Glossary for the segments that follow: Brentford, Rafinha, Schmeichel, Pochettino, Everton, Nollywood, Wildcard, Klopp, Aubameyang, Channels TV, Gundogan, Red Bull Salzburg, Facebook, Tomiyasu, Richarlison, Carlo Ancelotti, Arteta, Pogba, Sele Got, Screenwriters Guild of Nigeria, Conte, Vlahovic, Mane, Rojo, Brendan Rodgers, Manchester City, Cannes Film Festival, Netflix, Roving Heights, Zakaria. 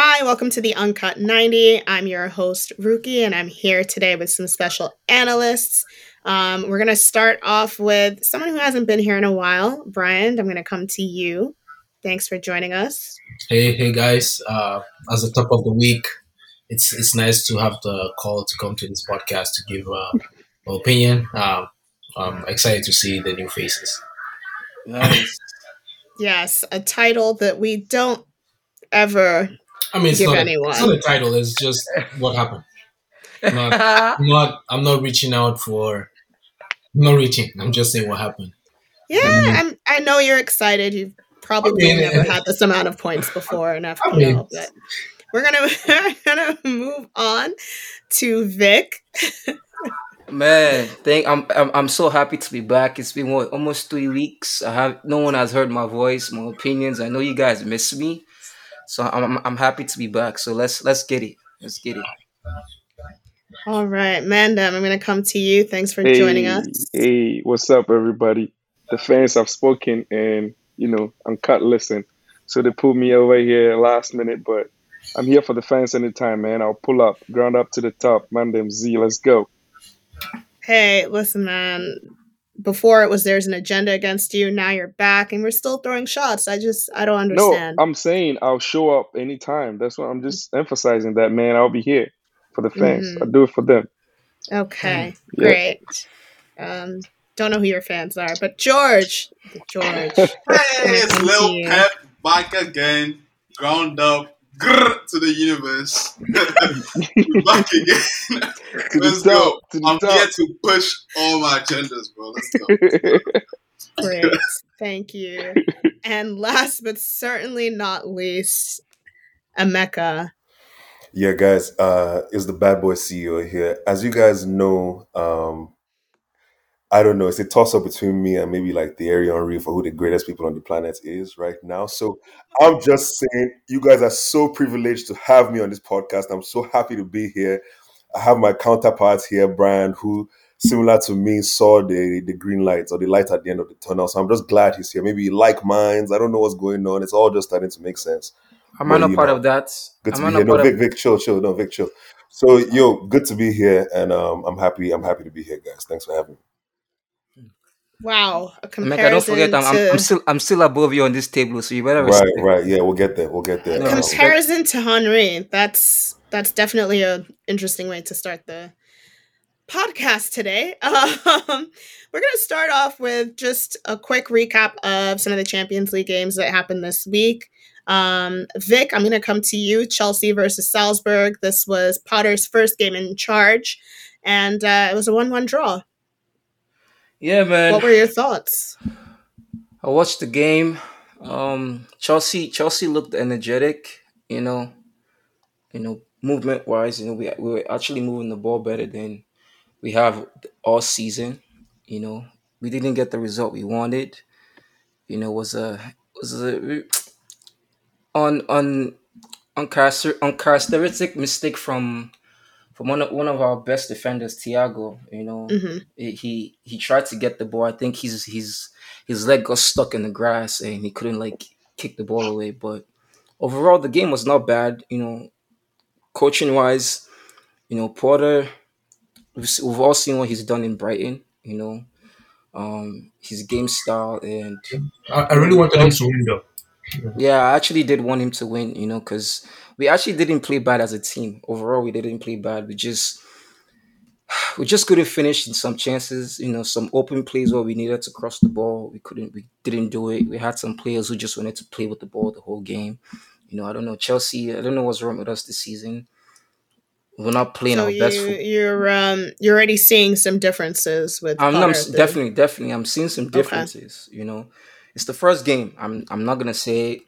Hi, welcome to the Uncut 90. I'm your host, Ruki, and I'm here today with some special analysts. We're going to start off with someone who hasn't been here in a while. Brian, I'm going to come to you. Thanks for joining us. Hey guys. As the top of the week, it's nice to have the call to come to this podcast to give an opinion. I'm excited to see the new faces. Nice. Yes, a title that we don't ever give anyone. It's not a title. It's just what happened. I'm not reaching. I'm just saying what happened. Yeah, I know you're excited. You've probably never had this amount of points before, and after all, but we're gonna move on to Vic. Man, I'm so happy to be back. It's been almost 3 weeks. No one has heard my voice, my opinions. I know you guys miss me, so I'm happy to be back. So let's get it. Let's get it. All right, Mandam, I'm gonna come to you. Thanks for joining us. Hey, what's up, everybody? The fans have spoken, and Uncut listen. So they pulled me over here last minute, but I'm here for the fans anytime, man. I'll pull up, ground up to the top. Mandam Z, let's go. Hey, listen, man, before it was there's an agenda against you, now you're back, and we're still throwing shots. I don't understand. No, I'm saying I'll show up anytime. That's what I'm just emphasizing that, man. I'll be here for the fans. Mm-hmm. I'll do it for them. Okay, great. Yeah. Don't know who your fans are, but George. Hey, it's Lil Pep back again, ground up. To the universe. Back again. Let's go. I'm here to push all my agendas, bro. Let's go. Great. Thank you. And last but certainly not least, Emeka. Yeah, guys. It's the Bad Boy CEO here. As you guys know, I don't know. It's a toss-up between me and maybe like the Thierry Henry for who the greatest people on the planet is right now. So I'm just saying, you guys are so privileged to have me on this podcast. I'm so happy to be here. I have my counterpart here, Brian, who, similar to me, saw the green light or the light at the end of the tunnel. So I'm just glad he's here. Maybe like minds. I don't know what's going on. It's all just starting to make sense. Am I not part of that? Good to be here. No, Vic, chill. No, Vic, chill. So, good to be here, and I'm happy to be here, guys. Thanks for having me. Wow, a comparison. Mecca, don't forget, I'm still above you on this table, so you better respect. Right. Yeah, we'll get there. No. Comparison to Henry. That's definitely an interesting way to start the podcast today. We're going to start off with just a quick recap of some of the Champions League games that happened this week. Vic, I'm going to come to you. Chelsea versus Salzburg. This was Potter's first game in charge, and it was a 1-1 draw. Yeah, man. What were your thoughts? I watched the game. Chelsea looked energetic, movement wise. We were actually moving the ball better than we have all season. We didn't get the result we wanted. Uncharacteristic mistake from one of our best defenders, Thiago. Mm-hmm. He tried to get the ball. I think his leg got stuck in the grass and he couldn't kick the ball away. But overall, the game was not bad. Coaching wise, Porter, we've all seen what he's done in Brighton. His game style, and I really wanted him to win though. Yeah, I actually did want him to win, because we actually didn't play bad as a team. Overall, we didn't play bad. We just couldn't finish in some chances, some open plays where we needed to cross the ball. We didn't do it. We had some players who just wanted to play with the ball the whole game. I don't know. Chelsea, I don't know what's wrong with us this season. We're not playing our best football. You're already seeing some differences with Potter. Definitely. I'm seeing some differences, It's the first game. I'm not gonna say,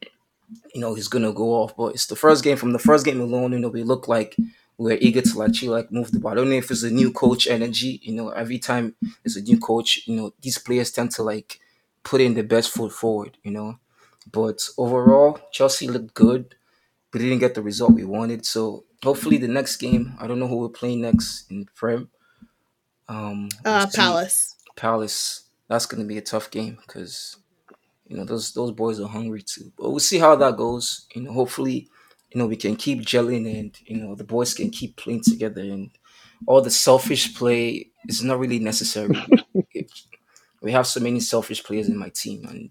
he's gonna go off, but it's the first game. From the first game alone, we look like we're eager to move the ball. I don't know if it's a new coach energy. Every time it's a new coach, these players tend to put in the best foot forward. But overall, Chelsea looked good. We didn't get the result we wanted. So hopefully the next game, I don't know who we're playing next in the Prem. Palace. That's gonna be a tough game because. Those boys are hungry too. But we'll see how that goes. Hopefully we can keep gelling and, the boys can keep playing together and all the selfish play is not really necessary. We have so many selfish players in my team and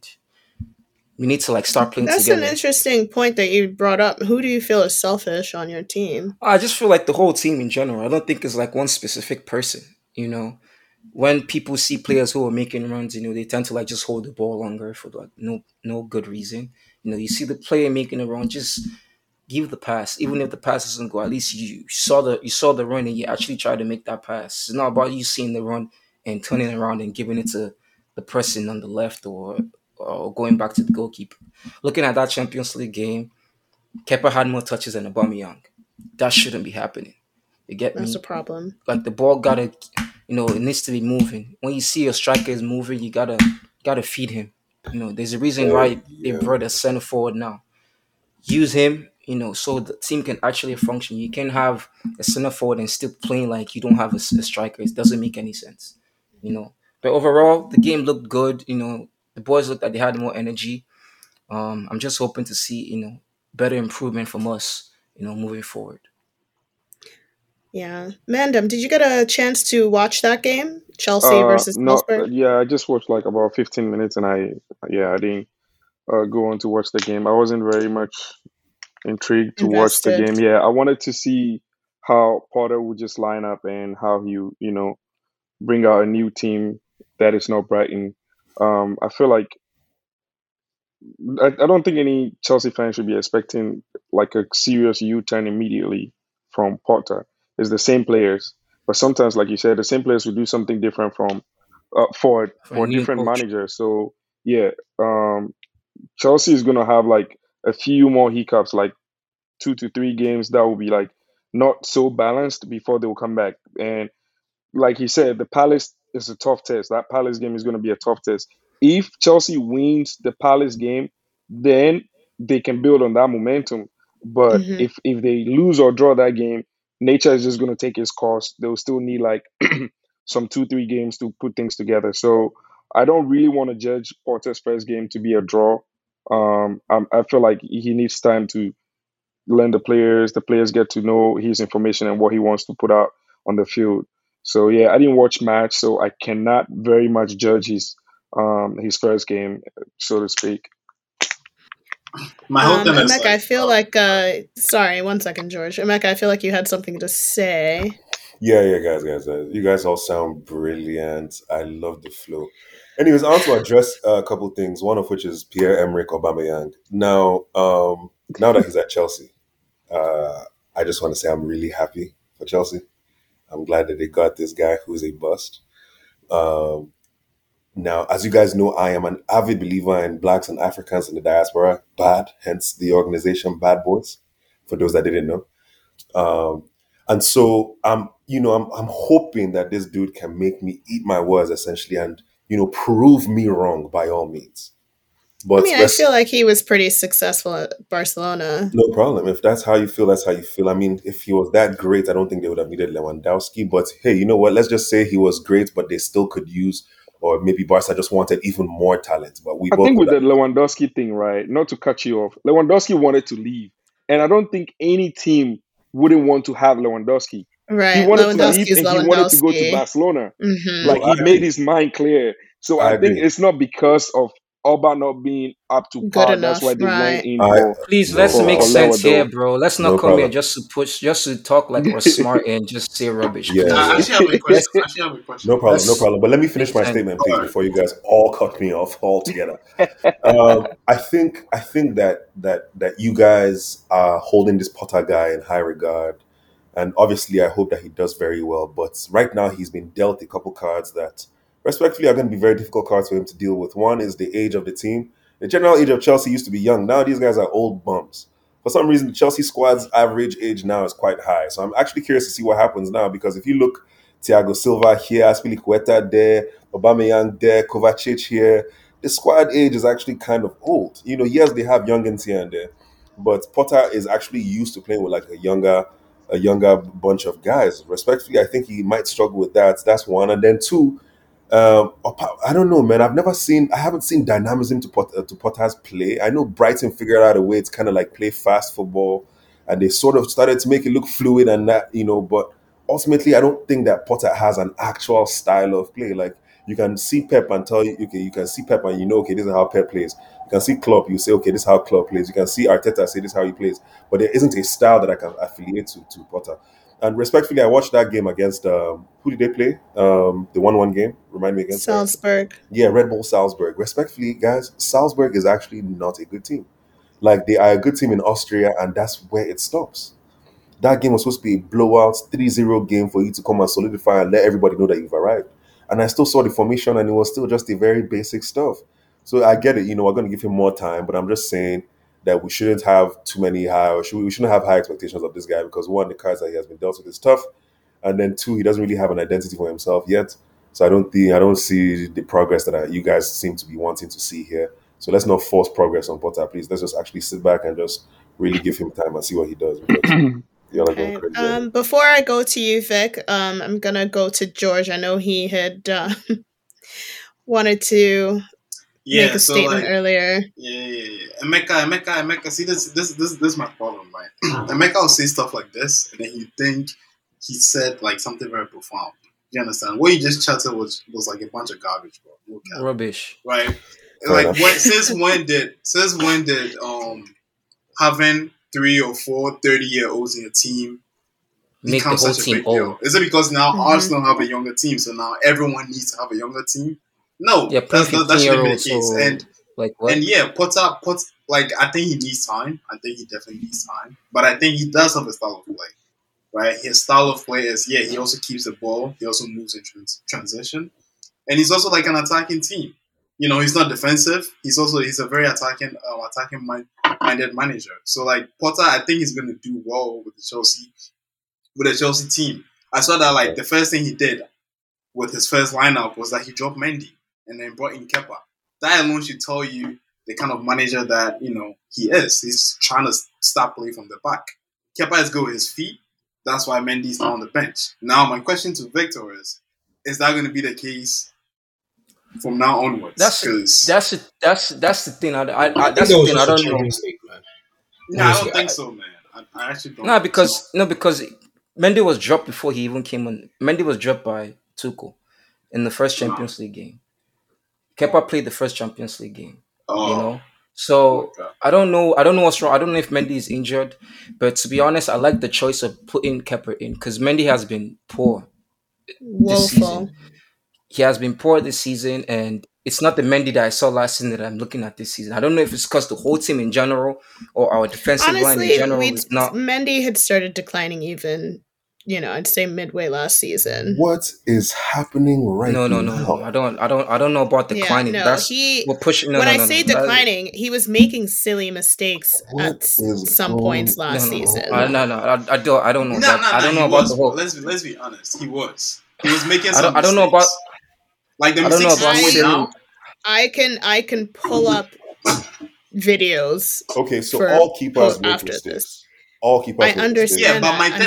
we need to start playing together. That's an interesting point that you brought up. Who do you feel is selfish on your team? I just feel the whole team in general. I don't think it's one specific person, When people see players who are making runs, they tend to just hold the ball longer for no good reason. You see the player making a run, just give the pass. Even if the pass doesn't go, at least you saw the run and you actually tried to make that pass. It's not about you seeing the run and turning around and giving it to the person on the left or going back to the goalkeeper. Looking at that Champions League game, Kepa had more touches than Aubameyang. That shouldn't be happening. You get me? That's a problem. The ball gotta... it needs to be moving. When you see your striker is moving, you gotta feed him. There's a reason why they brought a center forward now. Use him, so the team can actually function. You can have a center forward and still playing you don't have a striker. It doesn't make any sense, But overall, the game looked good. The boys looked like they had more energy. I'm just hoping to see, better improvement from us, moving forward. Yeah. Mandem, did you get a chance to watch that game? Chelsea versus Salzburg? Yeah, I just watched about 15 minutes and I didn't go on to watch the game. I wasn't very much intrigued to watch the game. Yeah, I wanted to see how Potter would just line up and how he, bring out a new team that is not Brighton. I feel like I don't think any Chelsea fan should be expecting a serious U-turn immediately from Potter. It's the same players, but sometimes, like you said, the same players will do something different from for different coach. Managers. So yeah, Chelsea is gonna have a few more hiccups, 2 to 3 games that will be not so balanced before they will come back. And like he said, the Palace is a tough test. That Palace game is gonna be a tough test. If Chelsea wins the Palace game, then they can build on that momentum. But if they lose or draw that game, nature is just going to take its course. They'll still need some 2-3 games to put things together. So I don't really want to judge Potter's first game to be a draw. I feel like he needs time to learn the players. The players get to know his information and what he wants to put out on the field. So yeah, I didn't watch match, so I cannot very much judge his first game, so to speak. My whole thing is Emeka, I feel sorry, one second, George. Emeka, I feel you had something to say. Yeah, guys, you guys all sound brilliant. I love the flow. Anyways, I want to address a couple things, one of which is Pierre-Emerick Aubameyang. Now, now that he's at Chelsea, I just want to say I'm really happy for Chelsea. I'm glad that they got this guy who's a bust. Now, as you guys know, I am an avid believer in blacks and Africans in the diaspora. BAD, hence the organization Bad Boys, for those that didn't know. And so, I'm hoping that this dude can make me eat my words, essentially, and, prove me wrong by all means. But I feel he was pretty successful at Barcelona. No problem. If that's how you feel, that's how you feel. I mean, if he was that great, I don't think they would have needed Lewandowski. But hey, you know what? Let's just say he was great, but they still could use... Or maybe Barca just wanted even more talent. But I think with the Lewandowski thing, right, not to cut you off, Lewandowski wanted to leave. And I don't think any team wouldn't want to have Lewandowski. Right, he wanted to leave and he wanted to go to Barcelona. Mm-hmm. He made his mind clear. So I think it's not because of Oba not being up to par. That's why they went in. Please, let's make sense here, bro. Let's not come here just to talk like we're smart and just say rubbish. Yeah. No problem, no problem. But let me finish my statement, please, before you guys all cut me off altogether. I think that you guys are holding this Potter guy in high regard, and obviously I hope that he does very well. But right now he's been dealt a couple cards that, respectfully, are going to be very difficult cards for him to deal with. One is the age of the team. The general age of Chelsea used to be young. Now these guys are old bums. For some reason, the Chelsea squad's average age now is quite high. So I'm actually curious to see what happens now, because if you look, Thiago Silva here, Aspilicueta there, Aubameyang there, Kovačić here, the squad age is actually kind of old. Yes, they have youngins here and there, but Potter is actually used to playing with a younger bunch of guys. Respectfully, I think he might struggle with that. That's one. And then two, I don't know, man. I haven't seen dynamism to Potter's play. I know Brighton figured out a way to kind of play fast football and they sort of started to make it look fluid and that, you know, but ultimately I don't think that Potter has an actual style of play. Like, you can see Pep and tell you, okay, you can see Pep and you know, okay, this is how Pep plays. You can see Klopp, you say, okay, this is how Klopp plays. You can see Arteta, say, this is how he plays. But there isn't a style that I can affiliate to Potter. And respectfully, I watched that game against, who did they play? The 1-1 game, remind me again. Salzburg. Yeah, Red Bull Salzburg. Respectfully, guys, Salzburg is actually not a good team. Like, they are a good team in Austria, and that's where it stops. That game was supposed to be a blowout, 3-0 game for you to come and solidify and let everybody know that you've arrived. And I still saw the formation, and it was still just the very basic stuff. So I get it, you know, we're going to give him more time, but I'm just saying that we shouldn't have too many high, or we shouldn't have high expectations of this guy, because one, the cards that he has been dealt with is tough, and then two, he doesn't really have an identity for himself yet. So I don't see the progress that you guys seem to be wanting to see here. So let's not force progress on Potter, please. Let's just actually sit back and just really give him time and see what he does. Okay. Before I go to you, Vic, I'm going to go to George. I know he had wanted to make a statement earlier. Emeka. See, this is my problem, right? Emeka will say stuff like this, and then you think he said, like, something very profound. You understand? What you just chatted was like a bunch of garbage, bro. Rubbish. Right? Like, since when did having 3 or 4 30-year-olds in a team make the whole team old? Is it because now Arsenal have a younger team, so now everyone needs to have a younger team? No, that shouldn't be the case. Potter, like, I think he needs time. I think he definitely needs time. But I think he does have a style of play, right? His style of play is, he also keeps the ball. He also moves in transition. And he's also like an attacking team. You know, he's not defensive. He's a very attacking-minded manager. So, like, Potter, I think he's going to do well with the Chelsea team. I saw that, like, the first thing he did with his first lineup was that he dropped Mendy and then brought in Kepa. That alone should tell you the kind of manager that, you know, he is. He's trying to start play from the back. Kepa is good with his feet. That's why Mendy's not on the bench. Now, my question to Victor is that going to be the case from now onwards? That's the thing. I don't know. I don't think so, man. I actually don't. Because Mendy was dropped before he even came on. Mendy was dropped by Tuchel in the first Champions League game. Kepa played the first Champions League game. Oh. You know, so I don't know what's wrong. I don't know if Mendy is injured, but to be honest, I like the choice of putting Kepa in because Mendy has been poor this season. He has been poor this season, and it's not the Mendy that I saw last season that I'm looking at this season. I don't know if it's because the whole team in general or our defensive line in general is not. Mendy had started declining even, you know, I'd say midway last season. What is happening right now? No. I don't know about declining. Declining, he was making silly mistakes at some points last season. I don't know. I don't know about the whole. Let's be honest. He was making some mistakes. I can pull up videos. Okay, so all keepers make mistakes. All keepers make mistakes. I understand. Yeah, but my thing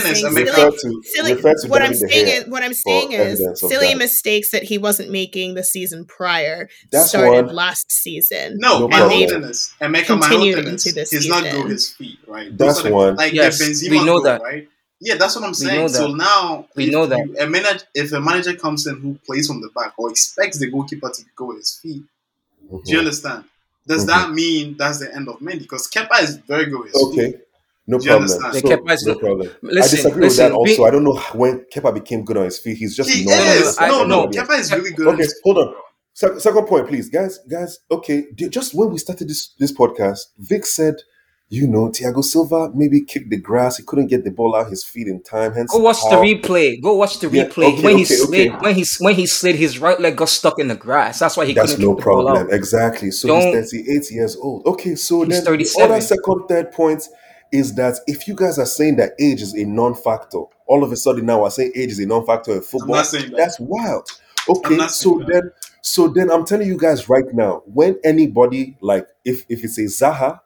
is, what I'm saying is silly mistakes that he wasn't making the season prior started last season. No, my whole thing is, and continued into this season. He's not good with his feet, right? That's one. Like we know that, right? Yeah, that's what I'm saying. So now, if a manager comes in who plays from the back or expects the goalkeeper to go with his feet, do you understand? Does that mean that's the end of Mendy? Because Kepa is very good with his feet. No problem. I disagree with that also. I don't know when Kepa became good on his feet. He's just normal. No, Kepa is really good on his feet. Hold on. Second point, please. Guys, okay. Just when we started this podcast, Vic said, you know, Thiago Silva maybe kicked the grass. He couldn't get the ball out his feet in time. Hence, Go watch the replay. When he slid, his right leg got stuck in the grass. That's why he couldn't kick the ball out. That's no problem. Exactly. So he's 38 years old. Okay, so then the other third point is that if you guys are saying that age is a non-factor, all of a sudden now we're saying age is a non-factor in football. That's wild. Okay, so then I'm telling you guys right now, when anybody, like if it's a Zaha,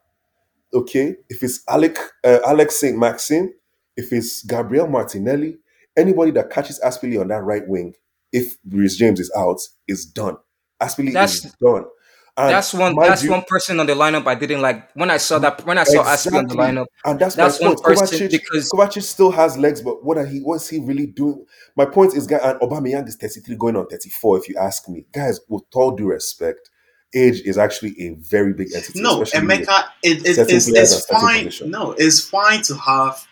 okay, if it's Alex St. Maxim, if it's Gabriel Martinelli, anybody that catches Aspili on that right wing, if Reece James is out, is done. Aspili is done. That's one person on the lineup I didn't like when I saw that. When I saw Aspi on the lineup, and that's one person Kovačić, because Kovačić still has legs, but what's he really doing? My point is, and Aubameyang is 33 going on 34. If you ask me, guys, with all due respect, age is actually a very big entity. No, Emeka, it's fine. Position. No, it's fine to have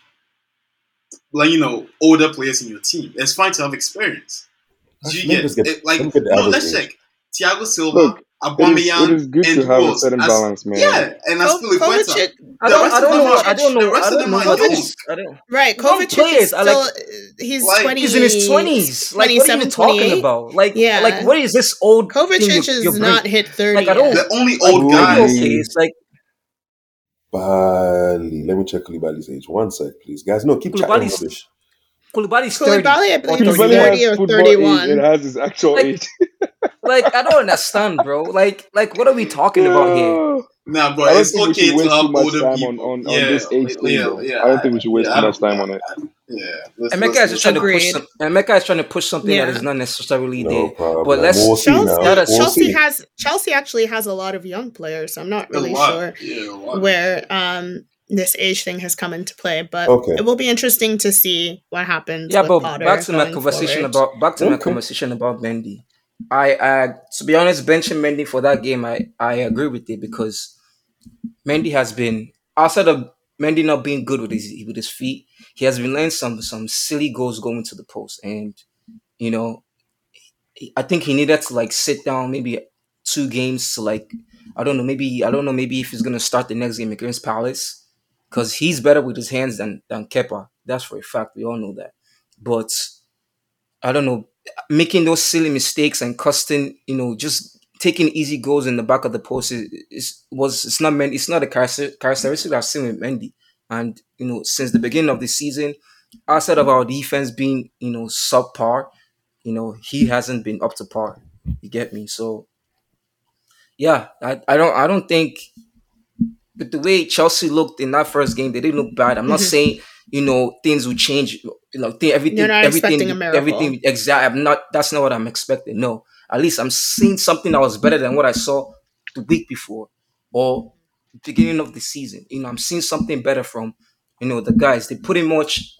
older players in your team. It's fine to have experience. Let's check Thiago Silva. Look, Aubameyang, it is good to have a certain balance, man. Yeah, and I still Kovačić. I don't know. The rest of them are young. Right, Kovačić is still. He's in his 20s. Like, what are you talking about? Like, what is this old? Kovačić is not hit 30. Like, I don't. The only old guy. It's like. Bali. Let me check Koulibaly's age. One sec, please, guys. No, keep chatting rubbish. Koulibaly's 30. Koulibaly, I believe, is 30 or 31. It has his actual age. Like, I don't understand, bro. Like, what are we talking about here? Nah, bro, it's okay to have older people on this age thing. Yeah, I don't think we should waste too much time on it. Yeah, Emeka is trying to push something that is not necessarily there. Problem. But Chelsea actually has a lot of young players. So I'm not really sure where this age thing has come into play, but it will be interesting to see what happens. Yeah, but back to my conversation about Mendy. I to be honest, benching Mendy for that game, I agree with it, because Mendy has been, outside of Mendy not being good with his feet, he has been laying some silly goals going to the post, and I think he needed to sit down maybe 2 games to maybe if he's gonna start the next game against Palace, because he's better with his hands than Kepa. That's for a fact. We all know that, but I don't know. Making those silly mistakes and costing, just taking easy goals in the back of the post it's not a characteristic I've seen with Mendy. And since the beginning of the season, outside of our defense being subpar, he hasn't been up to par. You get me? So yeah, I don't think. But the way Chelsea looked in that first game, they didn't look bad. I'm not saying things will change. Everything. You're not expecting a miracle. Everything. Exactly. That's not what I'm expecting. No. At least I'm seeing something that was better than what I saw the week before or the beginning of the season. I'm seeing something better from the guys. They put in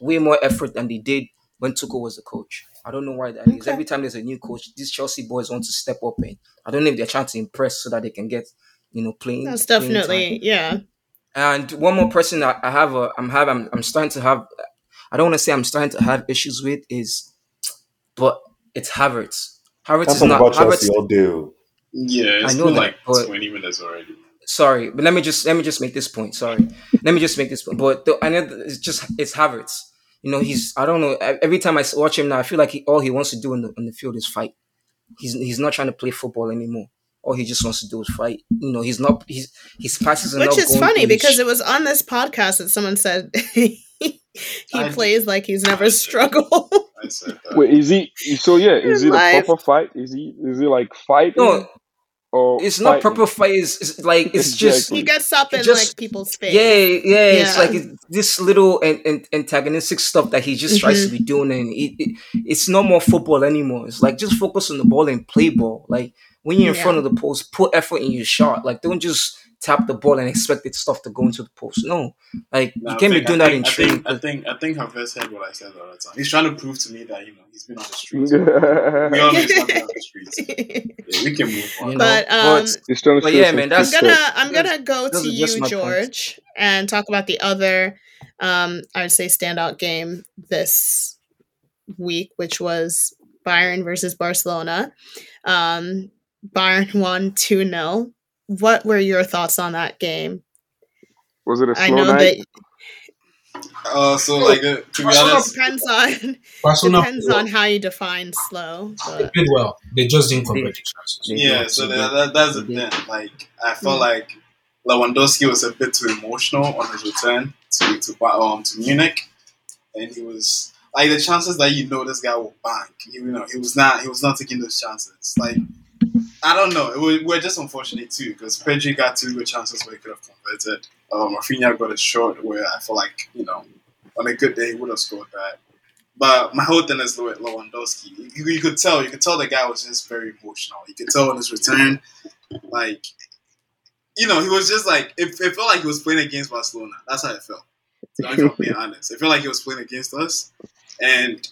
way more effort than they did when Tuchel was the coach. I don't know why that is. Every time there's a new coach, these Chelsea boys want to step up, and I don't know if they're trying to impress so that they can get playing. That's definitely playing time. Yeah. And one more person I have. I'm starting to have. I don't want to say I'm starting to have issues with but it's Havertz. Havertz is not. Havertz all do. Yeah, it's been 20 minutes already. Sorry, but let me just make this point. Sorry, let me just make this point. But I know it's Havertz. He's. I don't know. Every time I watch him now, I feel like all he wants to do on the field is fight. He's not trying to play football anymore. All he just wants to do is fight. He's not. His passes are not going. Which is funny because it was on this podcast that someone said. He plays like he's never struggled. I said that. Wait, is he? So yeah, is it a proper fight? Is he like fighting? No, it's not proper fight. It's like it's just he gets up in people's face. Yeah. It's like this little antagonistic stuff that he just tries to be doing, and it's no more football anymore. It's like just focus on the ball and play ball. Like when you're in front of the post, put effort in your shot. Like don't just tap the ball and expected stuff to go into the post. No. You can't be doing that in training. I think Havertz heard what I said all the time. He's trying to prove to me that, he's been on the streets. We all know he's not been on the streets. Yeah, we can move on. I'm gonna go to you, George, and talk about the other, I would say, standout game this week, which was Bayern versus Barcelona. Bayern won 2-0. What were your thoughts on that game? Was it a slow night? To be honest, depends on how you define slow. But. They played well. They just didn't complete the chances. Yeah, so that's the thing. I felt like Lewandowski was a bit too emotional on his return to Munich, and he was like the chances that this guy will bank. He was not taking those chances. I don't know. We're just unfortunate too, because Pedri got 2 good chances where he could have converted. Rafinha got a shot where I feel like, on a good day he would have scored that. But my whole thing is Lewandowski. You could tell the guy was just very emotional. You could tell on his return, you know, he was just like, it felt like he was playing against Barcelona. That's how it felt. So if I'm being honest, it felt like he was playing against us. And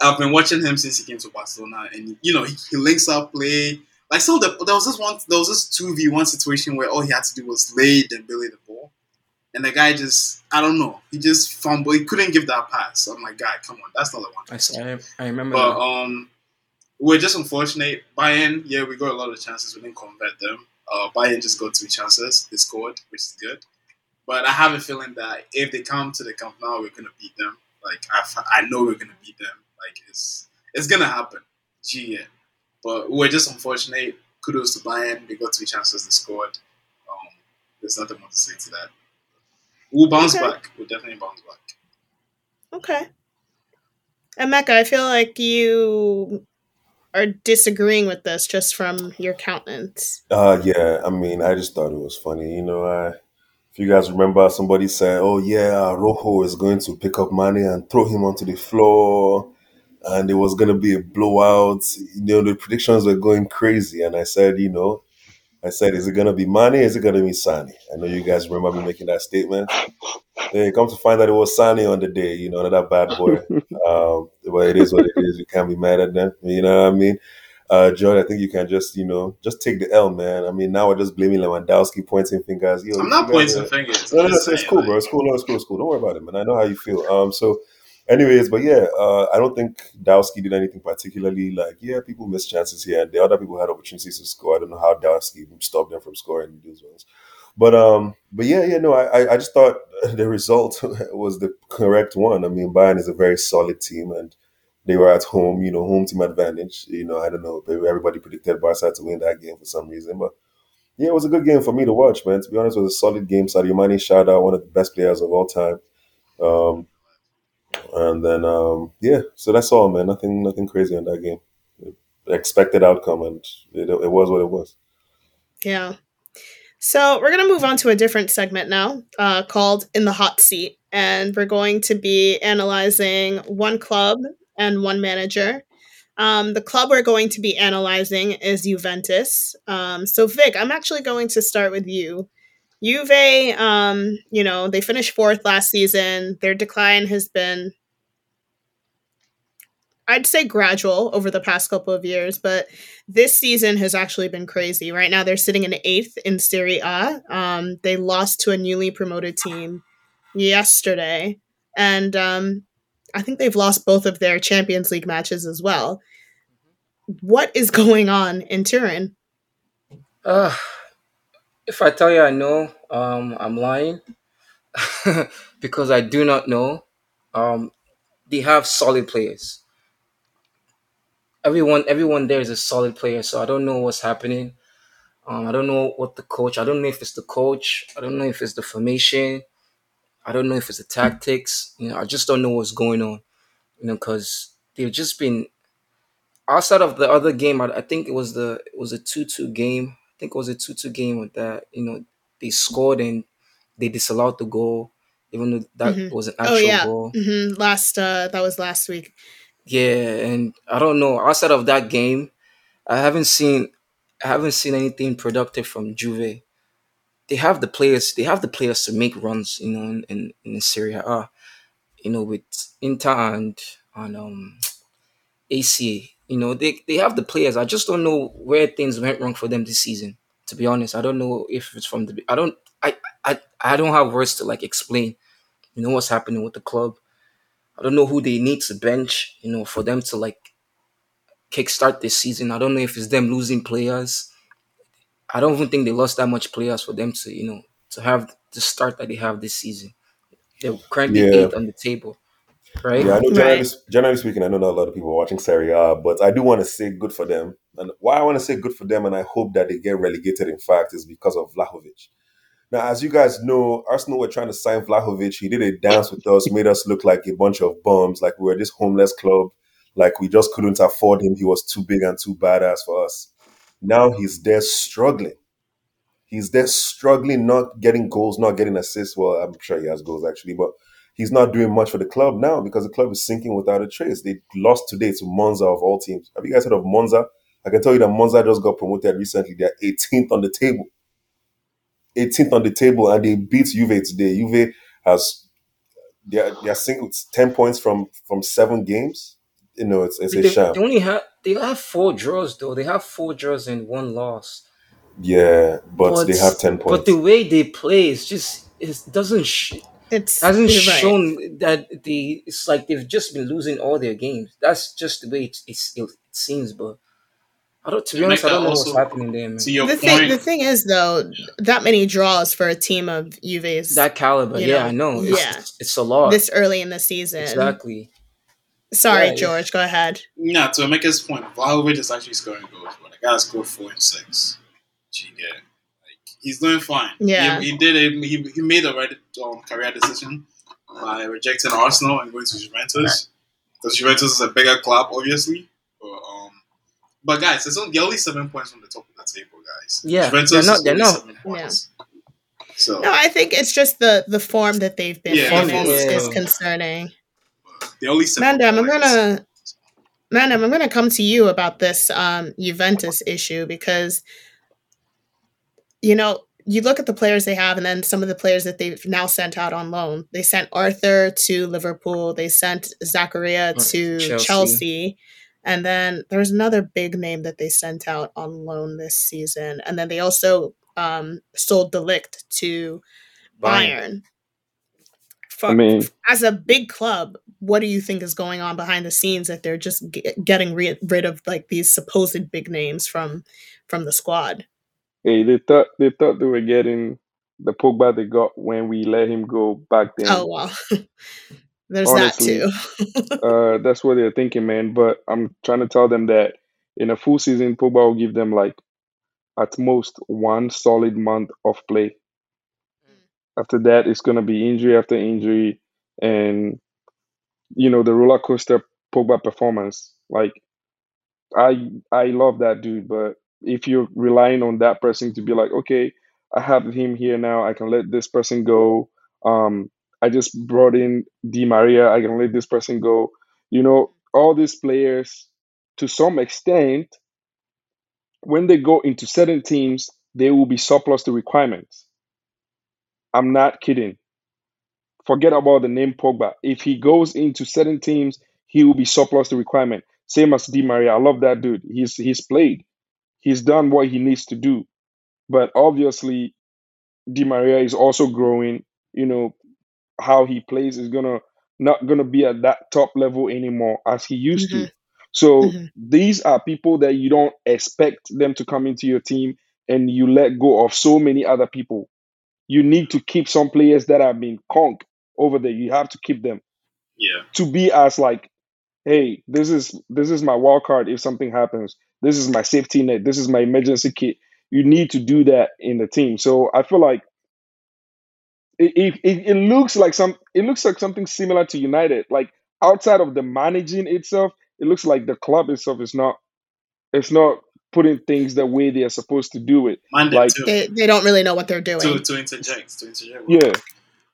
I've been watching him since he came to Barcelona, and you know, he links up play. Like, so there was this 2v1 situation where all he had to do was lay Dembélé the ball, and the guy just, I don't know, he just fumbled. He couldn't give that pass. So I'm like, God, come on, that's not the one. I remember. But that. We're just unfortunate. Bayern, yeah, we got a lot of chances. We didn't convert them. Bayern just got 2 chances. They scored, which is good. But I have a feeling that if they come to the Camp Nou, we're gonna beat them. Like, I know we're gonna beat them. Like, it's gonna happen. Gee, yeah. But we're just unfortunate. Kudos to Bayern. They got 2 chances. They scored. There's nothing more to say to that. We'll bounce back. We'll definitely bounce back. Okay. And Mecca, I feel like you are disagreeing with this just from your countenance. Yeah. I mean, I just thought it was funny. You know, if you guys remember, somebody said, oh, yeah, Rojo is going to pick up Mane and throw him onto the floor, and it was going to be a blowout. You know, the predictions were going crazy. And I said, you know, is it going to be Mane? Is it going to be Sane? I know you guys remember me making that statement. Hey, come to find out it was Sane on the day, you know, another bad boy. But it is what it is. You can't be mad at them. You know what I mean? John, I think you can just take the L, man. I mean, now we're just blaming Lewandowski, pointing fingers. Yo, I'm not pointing fingers. No, it's cool, bro. It's cool. Don't worry about it, man. I know how you feel. So, anyways, but yeah, I don't think Dowski did anything particularly. Like, yeah, people missed chances here, and the other people had opportunities to score. I don't know how Dowski stopped them from scoring those ones. But yeah, no, I just thought the result was the correct one. I mean, Bayern is a very solid team, and they were at home, you know, home team advantage. You know, I don't know, everybody predicted Barca to win that game for some reason, but yeah, it was a good game for me to watch, man. To be honest, it was a solid game. Sadio Mane, shout out, one of the best players of all time. And then, yeah, so that's all, man. Nothing crazy in that game. Expected outcome, and it was what it was. Yeah. So we're going to move on to a different segment now called In the Hot Seat. And we're going to be analyzing one club and one manager. The club we're going to be analyzing is Juventus. So, Vic, I'm actually going to start with you. Juve, you know, they finished 4th last season. Their decline has been, I'd say, gradual over the past couple of years, but this season has actually been crazy. Right now, they're sitting in 8th in Serie A. They lost to a newly promoted team yesterday, and I think they've lost both of their Champions League matches as well. What is going on in Turin? If I tell you I know, I'm lying because I do not know. They have solid players. Everyone there is a solid player, so I don't know what's happening. I don't know what the coach, I don't know if it's the coach. I don't know if it's the formation. I don't know if it's the tactics. You know, I just don't know what's going on, you know, because they've just been outside of the other game. I think it was a 2-2 game. I think it was a 2-2 game with that, you know, they scored and they disallowed the goal, even though that was an actual goal. Mm-hmm. That was last week. Yeah, and I don't know. Outside of that game, I haven't seen anything productive from Juve. They have the players. They have the players to make runs, you know, in Serie A, you know, with Inter and AC. You know, they have the players. I just don't know where things went wrong for them this season. To be honest, I don't know if it's from the. I don't have words to like explain. You know what's happening with the club. I don't know who they need to bench. You know, for them to like kickstart this season. I don't know if it's them losing players. I don't even think they lost that much players for them to, you know, to have the start that they have this season. They're currently 8th on the table. Right. Yeah, I know generally speaking, I know not a lot of people are watching Serie A, but I do want to say good for them. And why I want to say good for them, and I hope that they get relegated, in fact, is because of Vlahovic. Now, as you guys know, Arsenal were trying to sign Vlahovic. He did a dance with us, made us look like a bunch of bums, like we were this homeless club, like we just couldn't afford him. He was too big and too badass for us. Now he's there struggling. He's there struggling, not getting goals, not getting assists. Well, I'm sure he has goals, actually, but he's not doing much for the club now because the club is sinking without a trace. They lost today to Monza, of all teams. Have you guys heard of Monza? I can tell you that Monza just got promoted recently. They're 18th on the table. 18th on the table, and they beat Juve today. Juve has they are single 10 points from 7 games. You know, it's a sham. They have 4 draws though. They have 4 draws and 1 loss. Yeah, but they have 10 points. But the way they play is just it hasn't shown that it's like they've just been losing all their games. That's just the way it seems, but I don't know what's happening there, man. The thing is, though, that many draws for a team of Juve's that caliber, I know. It's a lot this early in the season. Exactly. Sorry, yeah, George, go ahead. Yeah, to make his point, Vlahovic is actually scoring goals, but the guy's scored 4 and 6. He's doing fine. Yeah, he made the right career decision by rejecting Arsenal and going to Juventus, because Juventus is a bigger club, obviously. But guys, they're only 7 points from the top of the table, guys. Yeah, they're not 7 points. Yeah. So no, I think it's just the form that they've been in is concerning. They're only 7 points. Mandem, I'm gonna come to you about this Juventus issue, because you look at the players they have, and then some of the players that they've now sent out on loan. They sent Arthur to Liverpool. They sent Zakaria to Chelsea. And then there's another big name that they sent out on loan this season. And then they also sold De Ligt to Bayern. As a big club, what do you think is going on behind the scenes that they're just getting rid of like these supposed big names from the squad? Hey, they thought they were getting the Pogba they got when we let him go back then. Oh, wow. There's honestly, that too. That's what they're thinking, man. But I'm trying to tell them that in a full season, Pogba will give them like at most 1 solid month of play. After that, it's going to be injury after injury. And, the roller coaster Pogba performance. Like, I love that dude, but if you're relying on that person to be like, okay, I have him here now, I can let this person go. I just brought in Di Maria, I can let this person go. All these players, to some extent, when they go into certain teams, they will be surplus to requirements. I'm not kidding. Forget about the name Pogba. If he goes into certain teams, he will be surplus to requirement. Same as Di Maria. I love that dude. He's played. He's done what he needs to do. But obviously, Di Maria is also growing. How he plays is not going to be at that top level anymore as he used to. So these are people that you don't expect them to come into your team, and you let go of so many other people. You need to keep some players that have been conked over there. You have to keep them. Yeah. To be as like, hey, this is my wild card if something happens. This is my safety net. This is my emergency kit. You need to do that in the team. So I feel like it looks like something similar to United. Like outside of the managing itself, it looks like the club itself is not putting things the way they are supposed to do it. Like they don't really know what they're doing. To interject. Yeah.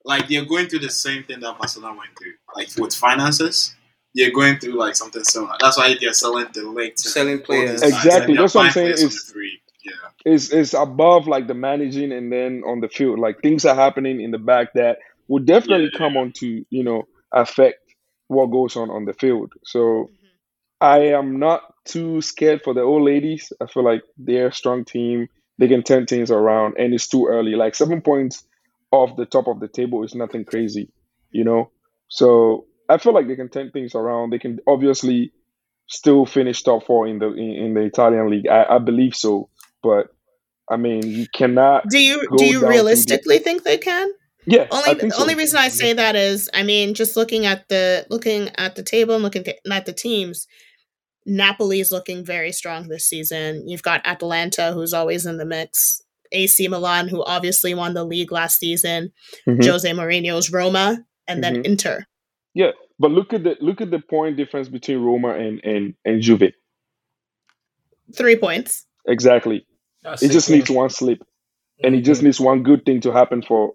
Like they're going through the same thing that Barcelona went through. Like with finances. You're going through like something similar. That's why they're selling the late selling players. Exactly. That's what I'm saying. It's above like the managing and then on the field. Like things are happening in the back that will definitely come on to, affect what goes on the field. So I am not too scared for the old ladies. I feel like they're a strong team. They can turn things around, and it's too early. Like 7 points off the top of the table is nothing crazy, So I feel like they can turn things around. They can obviously still finish top 4 in the Italian league. I believe so, but you cannot. Do you realistically think they can? Yeah. Only reason I say that is, just looking at the table and looking at the teams. Napoli is looking very strong this season. You've got Atalanta, who's always in the mix. AC Milan, who obviously won the league last season. Jose Mourinho's Roma, and then Inter. Yeah, but look at the point difference between Roma and Juve. 3 points. Exactly. It just needs 1 slip, and it just needs 1 good thing to happen for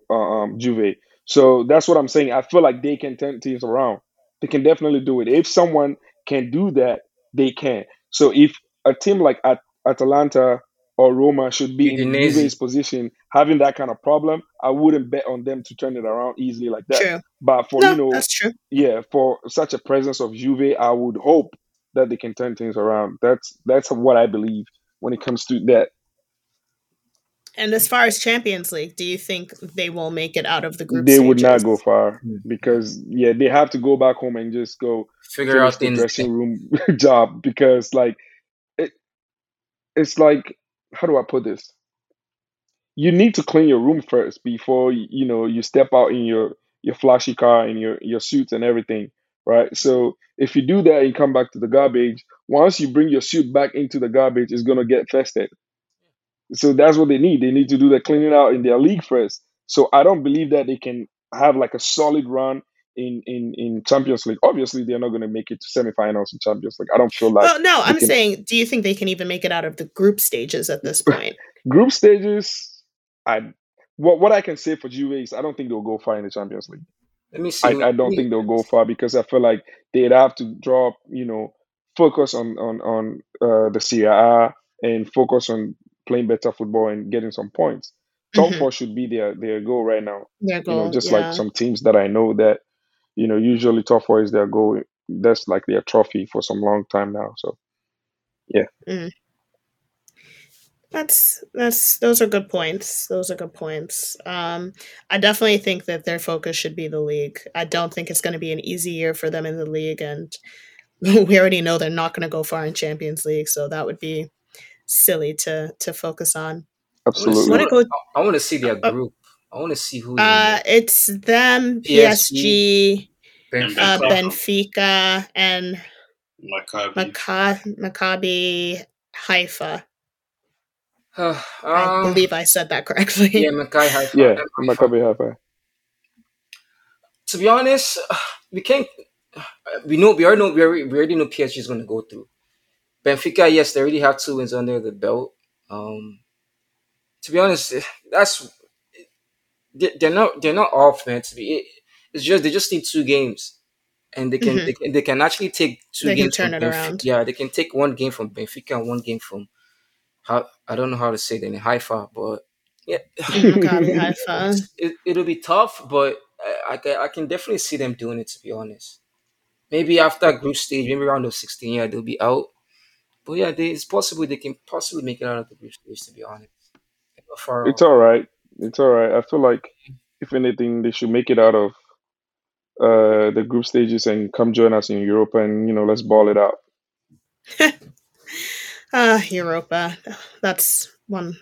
Juve. So that's what I'm saying. I feel like they can turn things around. They can definitely do it. If someone can do that, they can. So if a team like Atalanta or Roma should be in Juve's position, having that kind of problem, I wouldn't bet on them to turn it around easily like that. True. But for, that's true. Yeah, for such a presence of Juve, I would hope that they can turn things around. That's what I believe when it comes to that. And as far as Champions League, do you think they will make it out of the group stages? Would not go far because, they have to go back home and just go figure out the dressing room job because, like, it's like, how do I put this? You need to clean your room first before, you step out in your flashy car and your suits and everything, right? So if you do that and come back to the garbage, once you bring your suit back into the garbage, it's going to get infested. So that's what they need. They need to do the cleaning out in their league first. So I don't believe that they can have like a solid run in Champions League. Obviously, they're not going to make it to semifinals in Champions League. I don't feel like... Well, no, I'm saying, do you think they can even make it out of the group stages at this point? Group stages, what I can say for Juve is I don't think they'll go far in the Champions League. Let me see. I don't think they'll go far because I feel like they'd have to drop, focus on the Serie A and focus on playing better football and getting some points. Top four should be their goal right now. Their goal, like some teams that I know that, usually top four is their goal. That's like their trophy for some long time now. So, yeah. Mm. Those are good points. I definitely think that their focus should be the league. I don't think it's going to be an easy year for them in the league. And we already know they're not going to go far in Champions League. So that would be silly to focus on. Absolutely. I want to see their group. I want to see who. It's them, PSG, Benfica, and Maccabi Haifa. I believe I said that correctly. Yeah, Maccabi Haifa. Yeah, Maccabi Haifa. To be honest, we can't. We already know PSG is going to go through. Benfica, yes, they already have 2 wins under the belt. To be honest, they're not off, man. They just need 2 games, and they can actually take 2 games. They can turn it around. Yeah, they can take 1 game from Benfica and 1 game from I don't know how to say that in Haifa, but yeah, Haifa. It'll be tough, but I can definitely see them doing it. To be honest, maybe after group stage, maybe round of 16, they'll be out. But yeah, it's possible they can possibly make it out of the group stage, to be honest. It's all right. I feel like, if anything, they should make it out of the group stages and come join us in Europa and, let's ball it out. Europa. That's one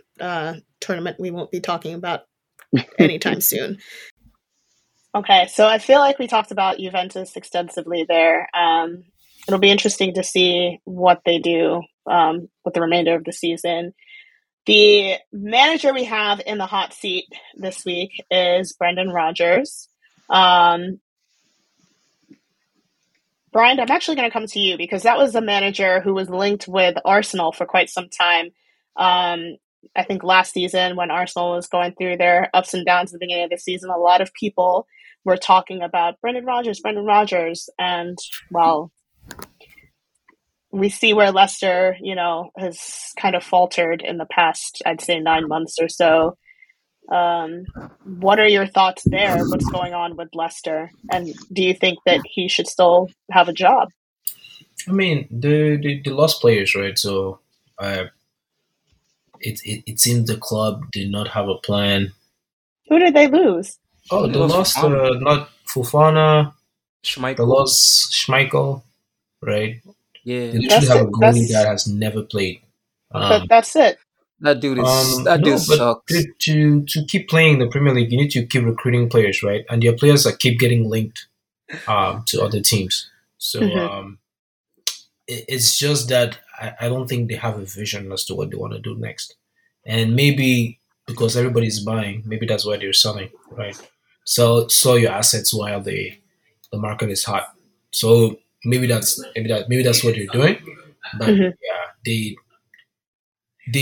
tournament we won't be talking about anytime soon. Okay, so I feel like we talked about Juventus extensively there. It'll be interesting to see what they do with the remainder of the season. The manager we have in the hot seat this week is Brendan Rodgers. Brian, I'm actually going to come to you because that was a manager who was linked with Arsenal for quite some time. I think last season when Arsenal was going through their ups and downs at the beginning of the season, a lot of people were talking about Brendan Rodgers. And, well... we see where Leicester, has kind of faltered in the past, I'd say 9 months or so. What are your thoughts there? What's going on with Leicester? And do you think that he should still have a job? I mean, they lost players, right? So it seems the club did not have a plan. Who did they lose? Oh, they lost not Fofana. Schmeichel. They lost Schmeichel, right? Yeah, they literally have a goalie that has never played. But that's it. That dude is sucks. To keep playing the Premier League, you need to keep recruiting players, right? And your players keep getting linked to other teams. So it's just that I don't think they have a vision as to what they want to do next. And maybe because everybody's buying, maybe that's why they're selling, right? Sell your assets while the market is hot. So. Maybe that's what you're doing, but they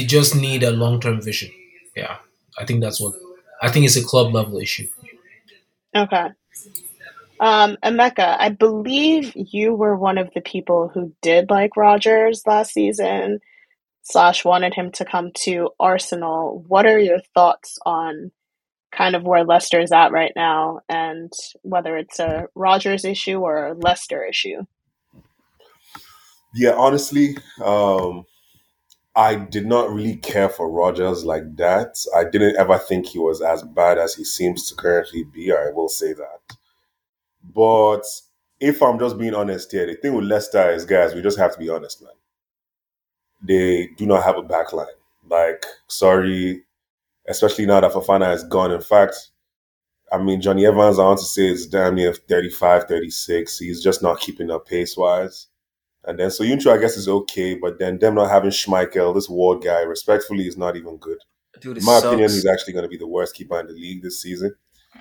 just need a long-term vision. Yeah, I think it's a club level issue. Okay, Emeka, I believe you were one of the people who did like Rodgers last season. slash wanted him to come to Arsenal. What are your thoughts on kind of where Leicester is at right now and whether it's a Rodgers issue or a Leicester issue? Yeah, honestly, I did not really care for Rodgers like that. I didn't ever think he was as bad as he seems to currently be. I will say that. But if I'm just being honest here, the thing with Leicester is, guys, we just have to be honest, man. They do not have a back line. Like, sorry, especially now that Fofana is gone. In fact, I mean, Johnny Evans, I want to say, is damn near 35, 36. He's just not keeping up pace-wise. And then, so Soyuncu, I guess, is okay. But then them not having Schmeichel, this Ward guy, respectfully, is not even good. Dude, in my opinion, he's actually going to be the worst keeper in the league this season.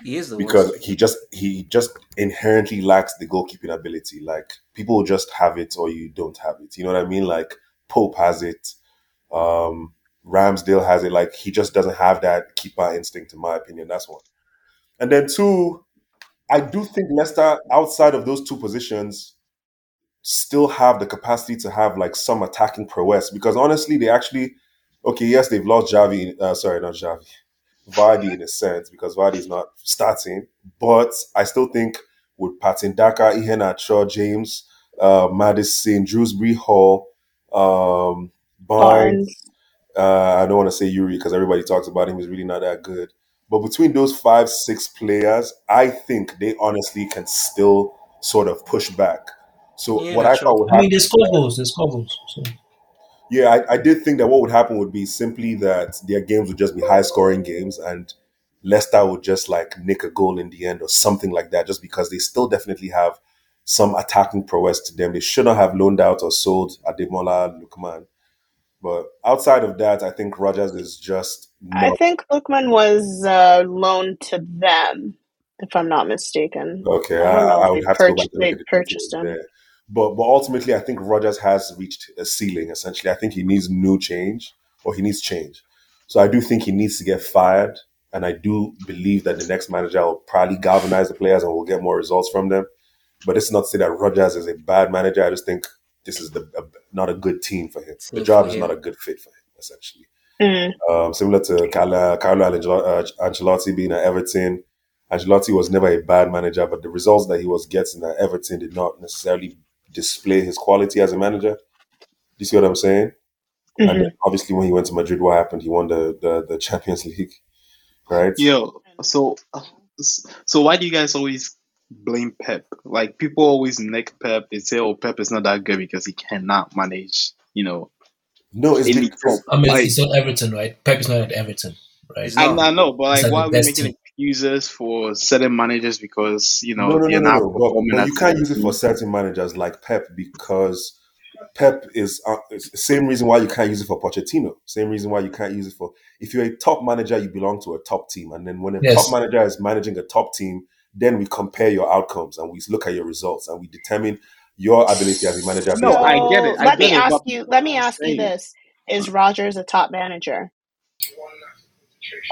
He is the worst. Because he just inherently lacks the goalkeeping ability. Like, people just have it or you don't have it. You know what I mean? Like, Pope has it. Ramsdale has it. Like, he just doesn't have that keeper instinct, in my opinion. That's one. And then two, I do think Leicester, outside of those two positions, still have the capacity to have like some attacking prowess, because honestly, they actually, okay, yes, they've lost Vardy in a sense, because Vardy's not starting, but I still think with Patson Daka, Ihen Atcho, James Maddison, Drewsbury Hall, Barnes. I don't want to say Yuri because everybody talks about him. He's really not that good. But between those 5-6 players, I think they honestly can still sort of push back. So yeah, what I thought would happen... I mean, there's score goals. So. Yeah, I did think that what would happen would be simply that their games would just be high-scoring games and Leicester would just, like, nick a goal in the end or something like that, just because they still definitely have some attacking prowess to them. They should not have loaned out or sold Ademola Lookman. But outside of that, I think Rodgers is just... I think Lookman was loaned to them, if I'm not mistaken. Okay, I would have to go back and look at the purchased him. There. But ultimately, I think Rodgers has reached a ceiling, essentially. I think he needs new change, or he needs change. So I do think he needs to get fired, and I do believe that the next manager will probably galvanize the players and we'll get more results from them. But it's not to say that Rodgers is a bad manager. I just think this is not a good team for him. The job is not a good fit for him, essentially. Mm-hmm. Similar to Carlo Ancelotti being at Everton, Ancelotti was never a bad manager, but the results that he was getting at Everton did not necessarily display his quality as a manager. Do you see what I'm saying? Mm-hmm. And obviously, when he went to Madrid, what happened? He won the Champions League, right? Yo, so why do you guys always blame Pep? Like, people always nick Pep. They say, "Oh, Pep is not that good because he cannot manage." You know, no, it's because he's not Everton, right? Pep is not at Everton, right? I know, but like, why are we making it? Users for certain managers because, you know, they're not performing. But you can't use it for certain managers like Pep, because Pep is the same reason why you can't use it for Pochettino. Same reason why you can't use it for... If you're a top manager, you belong to a top team. And then when a top manager is managing a top team, then we compare your outcomes and we look at your results and we determine your ability as a manager. No, I get it. Let me ask you this. Is Rodgers a top manager?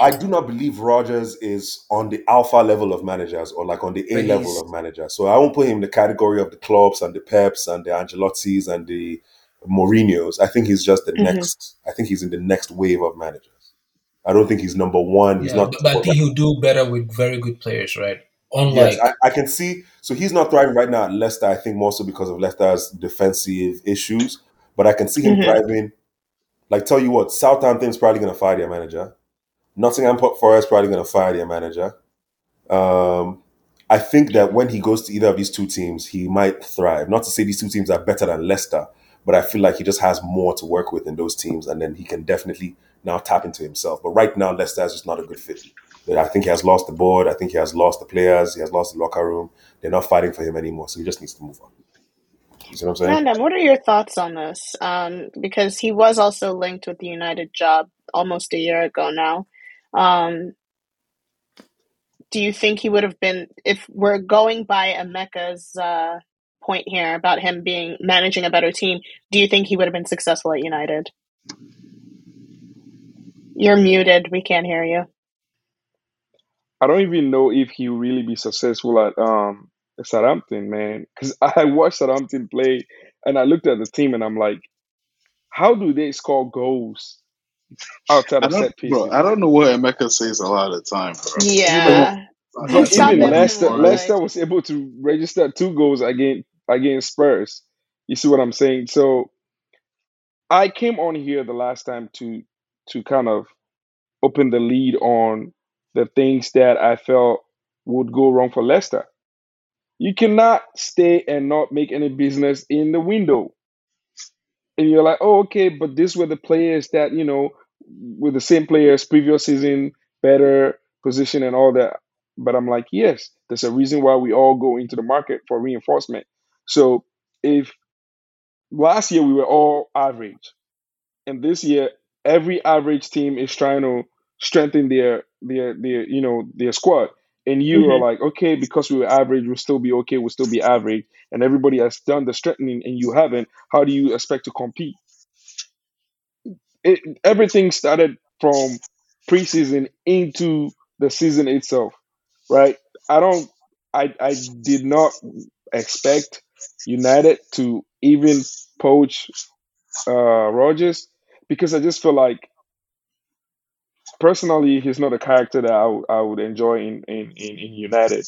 I do not believe Rodgers is on the alpha level of managers or like on the A level of managers. So I won't put him in the category of the Klopps and the Peps and the Ancelottis and the Mourinhos. I think he's just the next. I think he's in the next wave of managers. I don't think he's number one. He's not. But I think he'll do better with very good players, right? Yes, I can see. So he's not thriving right now at Leicester. I think more so because of Leicester's defensive issues. But I can see him thriving. Like, tell you what, Southampton's probably going to fire their manager. Nottingham Forest probably going to fire their manager. I think that when he goes to either of these two teams, he might thrive. Not to say these two teams are better than Leicester, but I feel like he just has more to work with in those teams, and then he can definitely now tap into himself. But right now, Leicester is just not a good fit. I think he has lost the board. I think he has lost the players. He has lost the locker room. They're not fighting for him anymore, so he just needs to move on. You see what I'm saying? Brandon, what are your thoughts on this? Because he was also linked with the United job almost a year ago now. Do you think he would have been, if we're going by Emeka's point here about him being managing a better team, do you think he would have been successful at United? You're muted. We can't hear you. I don't even know if he'll really be successful at Southampton, man. Because I watched Southampton play and I looked at the team and I'm like, How do they score goals outside of set pieces? Bro, I don't know what Emeka says a lot of the time, bro. Yeah. But even Leicester was able to register 2 goals against Spurs. You see what I'm saying? So I came on here the last time to kind of open the lead on the things that I felt would go wrong for Leicester. You cannot stay and not make any business in the window. And you're like, oh, okay, but these were the players that, you know, were the same players previous season, better position and all that. But I'm like, yes, there's a reason why we all go into the market for reinforcement. So if last year we were all average, and this year every average team is trying to strengthen their you know, their squad. And you are like, okay, because we were average, we'll still be okay, we'll still be average. And everybody has done the strengthening and you haven't. How do you expect to compete? Everything started from preseason into the season itself, right? I did not expect United to even poach Rodgers, because I just feel like, personally, he's not a character that I would enjoy in United.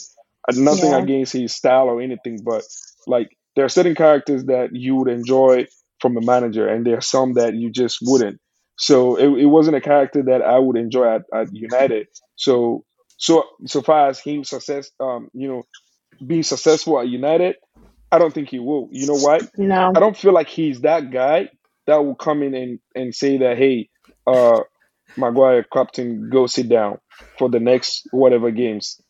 Nothing against his style or anything, but like there are certain characters that you would enjoy from a manager, and there are some that you just wouldn't. So it wasn't a character that I would enjoy at United. So far as him success, you know, being successful at United, I don't think he will. You know why? No, I don't feel like he's that guy that will come in and say that, hey, Maguire, captain, go sit down for the next whatever games,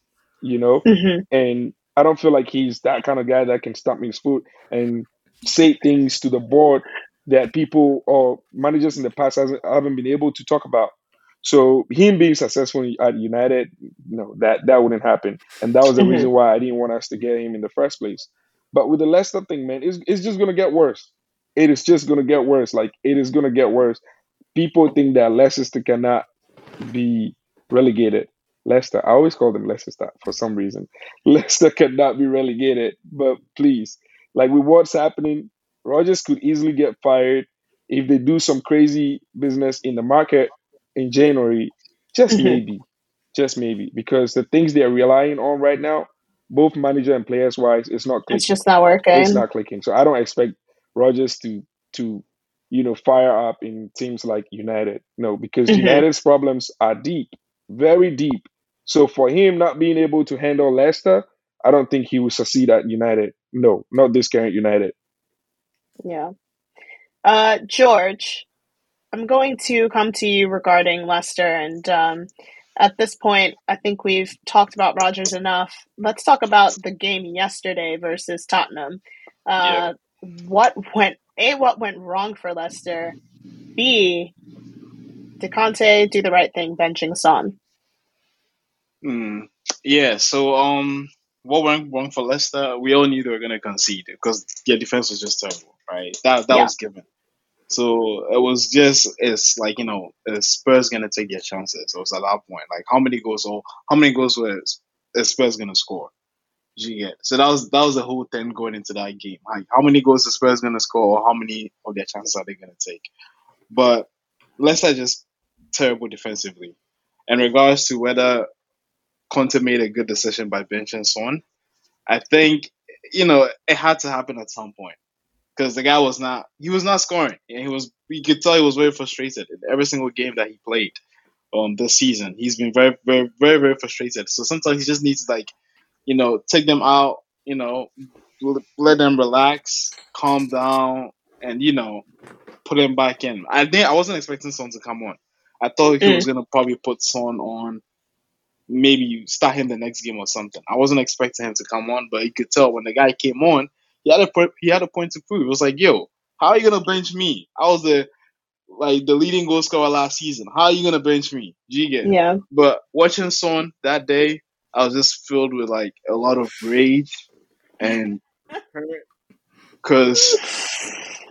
you know? And I don't feel like he's that kind of guy that can stamp his foot and say things to the board that people or managers in the past haven't been able to talk about. So him being successful at United, no, that wouldn't happen. And that was the reason why I didn't want us to get him in the first place. But with the Leicester thing, man, it's just going to get worse. It is just going to get worse. Like, it is going to get worse. People think that Leicester cannot be relegated. Leicester, I always call them Leicester for some reason. Leicester cannot be relegated, but please. Like, with what's happening, Rodgers could easily get fired if they do some crazy business in the market in January. Just maybe. Just maybe. Because the things they're relying on right now, both manager and players-wise, it's not clicking. It's just not working. It's not clicking. So I don't expect Rodgers to you know, fire up in teams like United. No, because United's problems are deep, very deep. So for him not being able to handle Leicester, I don't think he will succeed at United. No, not this current United. Yeah. George, I'm going to come to you regarding Leicester. And at this point, I think we've talked about Rodgers enough. Let's talk about the game yesterday versus Tottenham. What went A, what went wrong for Leicester? B, did Conte do the right thing benching Son? So what went wrong for Leicester? We all knew they were going to concede because their defense was just terrible, right? That was given. So it was just, it's like, you know, Spurs going to take their chances. It was at that point. Like, how many goals were Spurs going to score? You get. So that was the whole thing going into that game. Like, how many goals the Spurs going to score, or how many of their chances are they going to take? But Leicester just terrible defensively. In regards to whether Conte made a good decision by benching Son, I think, you know, it had to happen at some point because the guy was not scoring, and you could tell he was very frustrated in every single game that he played this season. He's been very, very, very, very frustrated. So sometimes he just needs to, like, you know, take them out, you know, let them relax, calm down, and, you know, put them back in. I wasn't expecting Son to come on. I thought he was going to probably put Son on, maybe start him the next game or something. I wasn't expecting him to come on, but you could tell when the guy came on, he had a point to prove. It was like, yo, how are you going to bench me? I was the leading goal scorer last season. How are you going to bench me? Jigen. Yeah. But watching Son that day, I was just filled with, like, a lot of rage and hurt because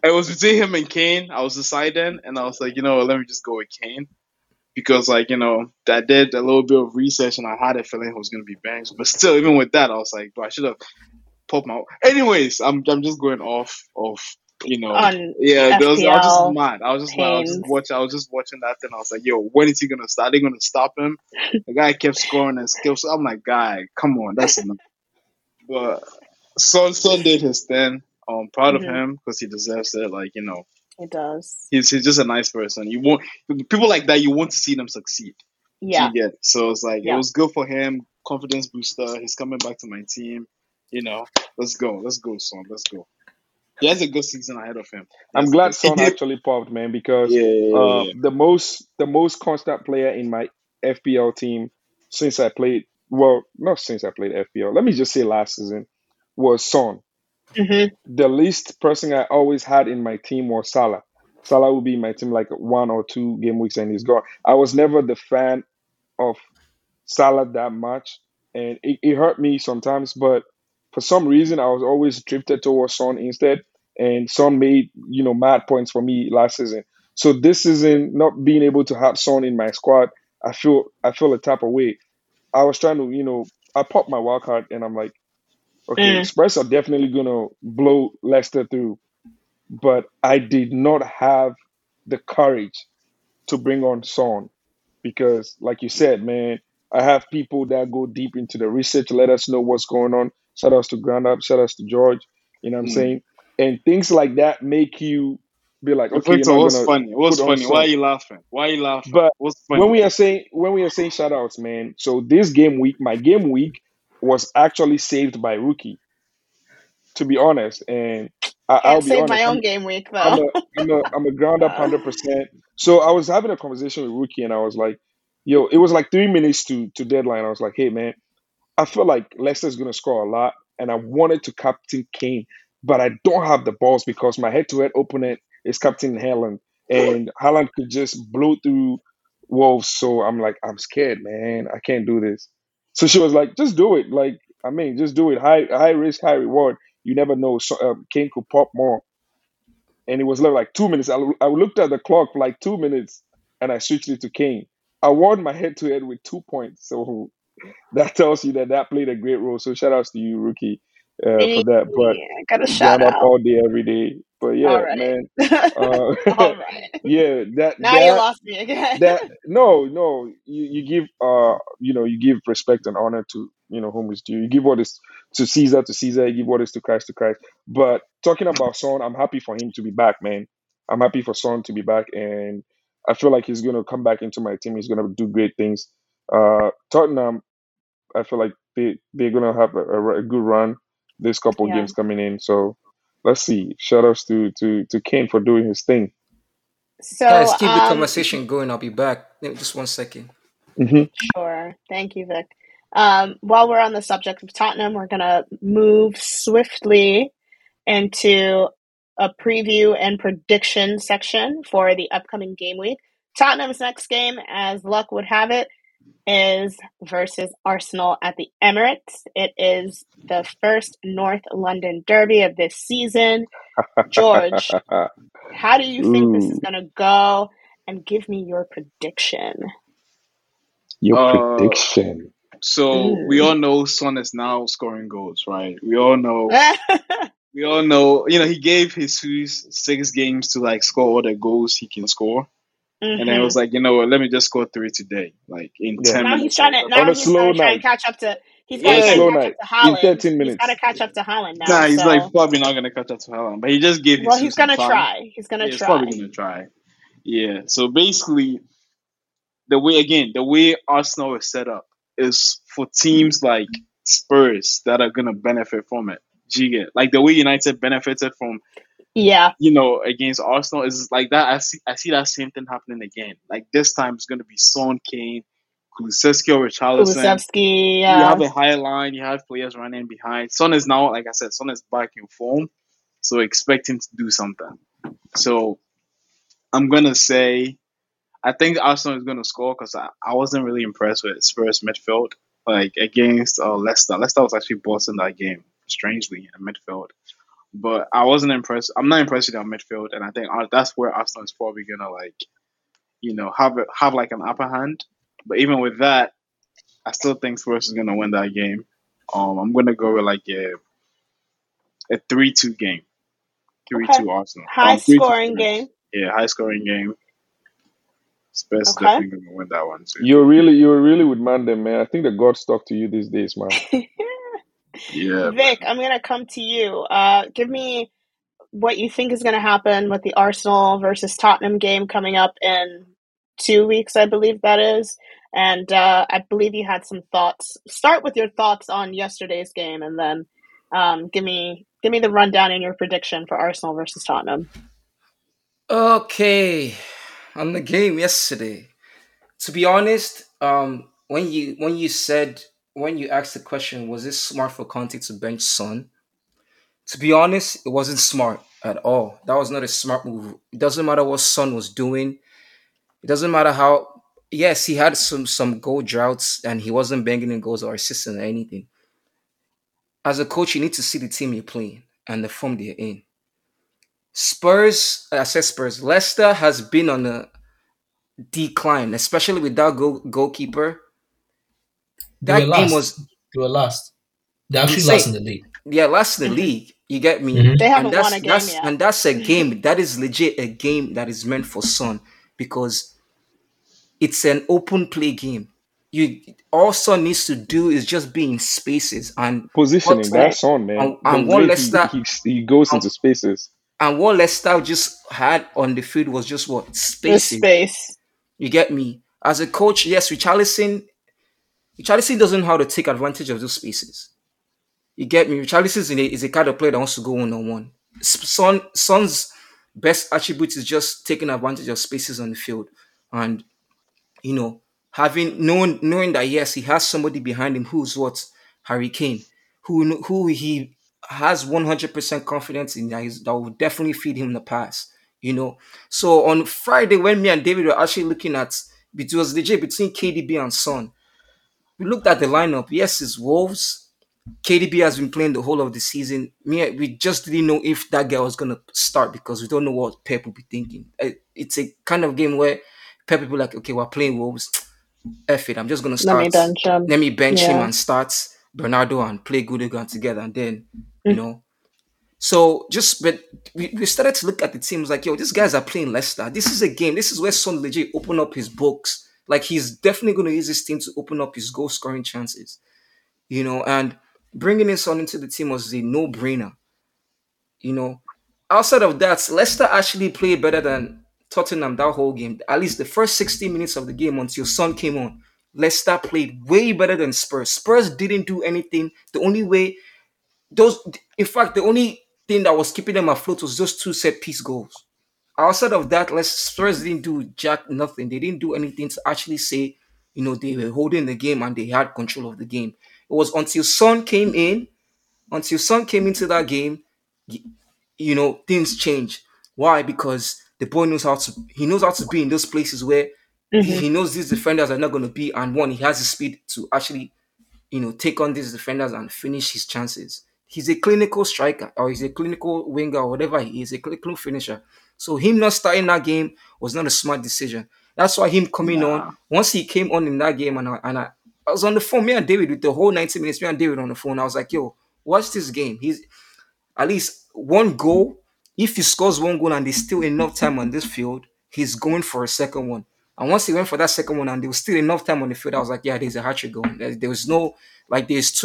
it was between him and Kane. I was deciding, and I was like, you know, let me just go with Kane because, like, you know, I did a little bit of research, and I had a feeling he was going to be benched. But still, even with that, I was like, bro, I should have popped my – anyways, I'm just going off of you know, I was just watching that thing. I was like, yo, when is he gonna start? Are they gonna stop him? The guy kept scoring and skills. I'm like, guy, come on, that's enough. But Son did his thing. I'm proud of him because he deserves it. Like, you know, he does. He's just a nice person. You want people like that. You want to see them succeed. Yeah. So it's like it was good for him. Confidence booster. He's coming back to my team. You know, let's go, Son. Let's go. He has a good season ahead of him. I'm glad Son actually popped, man, because the most constant player in my FPL team since I played. Well, not since I played FPL. Let me just say last season was Son. Mm-hmm. The least person I always had in my team was Salah. Salah would be in my team like 1 or 2 game weeks and he's gone. I was never the fan of Salah that much, and it hurt me sometimes, but for some reason I was always drifted towards Son instead, and Son made, you know, mad points for me last season. So this season, not being able to have Son in my squad, I feel a type of way. I was trying to, you know, I popped my wildcard and I'm like, okay, Spurs are definitely going to blow Leicester through. But I did not have the courage to bring on Son because, like you said, man, I have people that go deep into the research, let us know what's going on. Shout outs to Ground Up, shout outs to George, you know what I'm saying? And things like that make you be like, okay, what's funny? Why are you laughing? But what's funny? When we are saying shout outs, man, so this game week, my game week, was actually saved by Rookie, to be honest. And I'll be honest, my own game week though. I'm a Ground Up 100%. So I was having a conversation with Rookie and I was like, yo, it was like 3 minutes to deadline. I was like, hey man, I feel like Leicester's going to score a lot and I wanted to captain Kane, but I don't have the balls because my head-to-head opponent is Captain Haaland, and Haaland could just blow through Wolves. So I'm like, I'm scared, man. I can't do this. So she was like, just do it. Like, I mean, just do it. High risk, high reward. You never know. So, Kane could pop more. And it was like 2 minutes. I looked at the clock for like 2 minutes and I switched it to Kane. I won my head-to-head with 2 points. So that tells you that played a great role. So shout-outs to you, Rookie, for that. But I got a shout-out all day, every day. But yeah, all right, man. All right. Yeah, you lost me again. No. You give you give respect and honor to, you know, whom is due. You give what is to Caesar, you give what is to Christ to Christ. But talking about Son, I'm happy for him to be back, man. I'm happy for Son to be back, and I feel like he's gonna come back into my team. He's gonna do great things. Tottenham, I feel like they're gonna have a good run this couple games coming in. So let's see. Shout outs to Kane for doing his thing. So guys, keep the conversation going. I'll be back. Just 1 second. Mm-hmm. Sure. Thank you, Vic. While we're on the subject of Tottenham, we're going to move swiftly into a preview and prediction section for the upcoming game week. Tottenham's next game, as luck would have it, is versus Arsenal at the Emirates. It is the first North London derby of this season. George, how do you think this is going to go? And give me your prediction. So we all know Son is now scoring goals, right? We all know. You know, he gave his 6 games to like score all the goals he can score. Mm-hmm. And I was like, you know what, let me just score 3 today. Like in 10 minutes. He's trying to catch up to Haaland. In 13 minutes. He's got to catch up to Haaland now. Nah, he's probably not going to catch up to Haaland. But he just gave his... Well, he's going to try. He's probably going to try. Yeah. So basically, the way Arsenal is set up is for teams like Spurs that are going to benefit from it. Like the way United benefited from... Yeah, you know, against Arsenal is like that. I see that same thing happening again. Like this time, it's going to be Son, Kane, Kulusevski, or Richarlison. You have a high line. You have players running behind. Son is now, like I said, Son is back in form, so expect him to do something. So I'm gonna say, I think Arsenal is gonna score because I wasn't really impressed with Spurs midfield. like against Leicester. Leicester was actually bossing that game, strangely, in the midfield. But I wasn't impressed. I'm not impressed with our midfield, and I think that's where Arsenal is probably gonna have like an upper hand. But even with that, I still think Spurs is gonna win that game. I'm gonna go with like a 3-2 game. 3-2 Arsenal. High-scoring game. Yeah, high-scoring game. Spurs definitely going to win that one too. You're really with Mandem, man. I think the gods talk to you these days, man. Yeah, Vic, man. I'm going to come to you. Give me what you think is going to happen with the Arsenal versus Tottenham game coming up in 2 weeks, I believe that is. And I believe you had some thoughts. Start with your thoughts on yesterday's game, and then give me the rundown and your prediction for Arsenal versus Tottenham. Okay, on the game yesterday, to be honest, when you asked the question, was it smart for Conte to bench Son? To be honest, it wasn't smart at all. That was not a smart move. It doesn't matter what Son was doing. It doesn't matter how. Yes, he had some goal droughts and he wasn't banging in goals or assists or anything. As a coach, you need to see the team you're playing and the form they're in. Leicester has been on a decline, especially with that goalkeeper. That game was... They were last. They're actually last in the league. Yeah, last in the league. You get me? Mm-hmm. They haven't won a game yet. And that's a game. That is legit a game that is meant for Son because... It's an open play game. You all Son needs to do is just be in spaces and positioning. That's on, man. And what Leicester he goes into spaces. And what Leicester just had on the field was just what? Spaces. Space. You get me? As a coach, yes, Richarlison doesn't know how to take advantage of those spaces. You get me? Richarlison is a kind of player that wants to go one-on-one. Son's best attribute is just taking advantage of spaces on the field and you know, knowing that, yes, he has somebody behind him who's what? Harry Kane, who he has 100% confidence in that will definitely feed him the pass, you know. So on Friday, when me and David were actually looking at, it was legit between KDB and Son. We looked at the lineup. Yes, it's Wolves. KDB has been playing the whole of the season. We just didn't know if that guy was going to start because we don't know what Pep will be thinking. It's a kind of game where Pep people like, okay, we're playing Wolves. F it, I'm just going to start. Let me bench him and start Bernardo and play Gundogan together. And then, you know. So just, but we started to look at the team. It was like, yo, these guys are playing Leicester. This is a game. This is where Son legit open up his books. Like, he's definitely going to use his team to open up his goal-scoring chances. You know, and bringing in Son into the team was a no-brainer. You know, outside of that, Leicester actually played better than Tottenham that whole game, at least the first 60 minutes of the game until Son came on. Leicester played way better than Spurs. Spurs didn't do anything. The only thing that was keeping them afloat was those two set-piece goals. Outside of that, Spurs didn't do nothing. They didn't do anything to actually say, you know, they were holding the game and they had control of the game. It was until Son came into that game, you know, things changed. Why? Because the boy knows how to be in those places where he knows these defenders are not going to be. And one, he has the speed to actually, you know, take on these defenders and finish his chances. He's a clinical striker or he's a clinical winger or whatever he is, a clinical finisher. So him not starting that game was not a smart decision. That's why him coming on, once he came on in that game and I was on the phone, me and David, with the whole 90 minutes, me and David on the phone. I was like, yo, watch this game. He's at least one goal. If he scores one goal and there's still enough time on this field, he's going for a second one. And once he went for that second one and there was still enough time on the field, I was like, yeah, there's a hat-trick going. There's too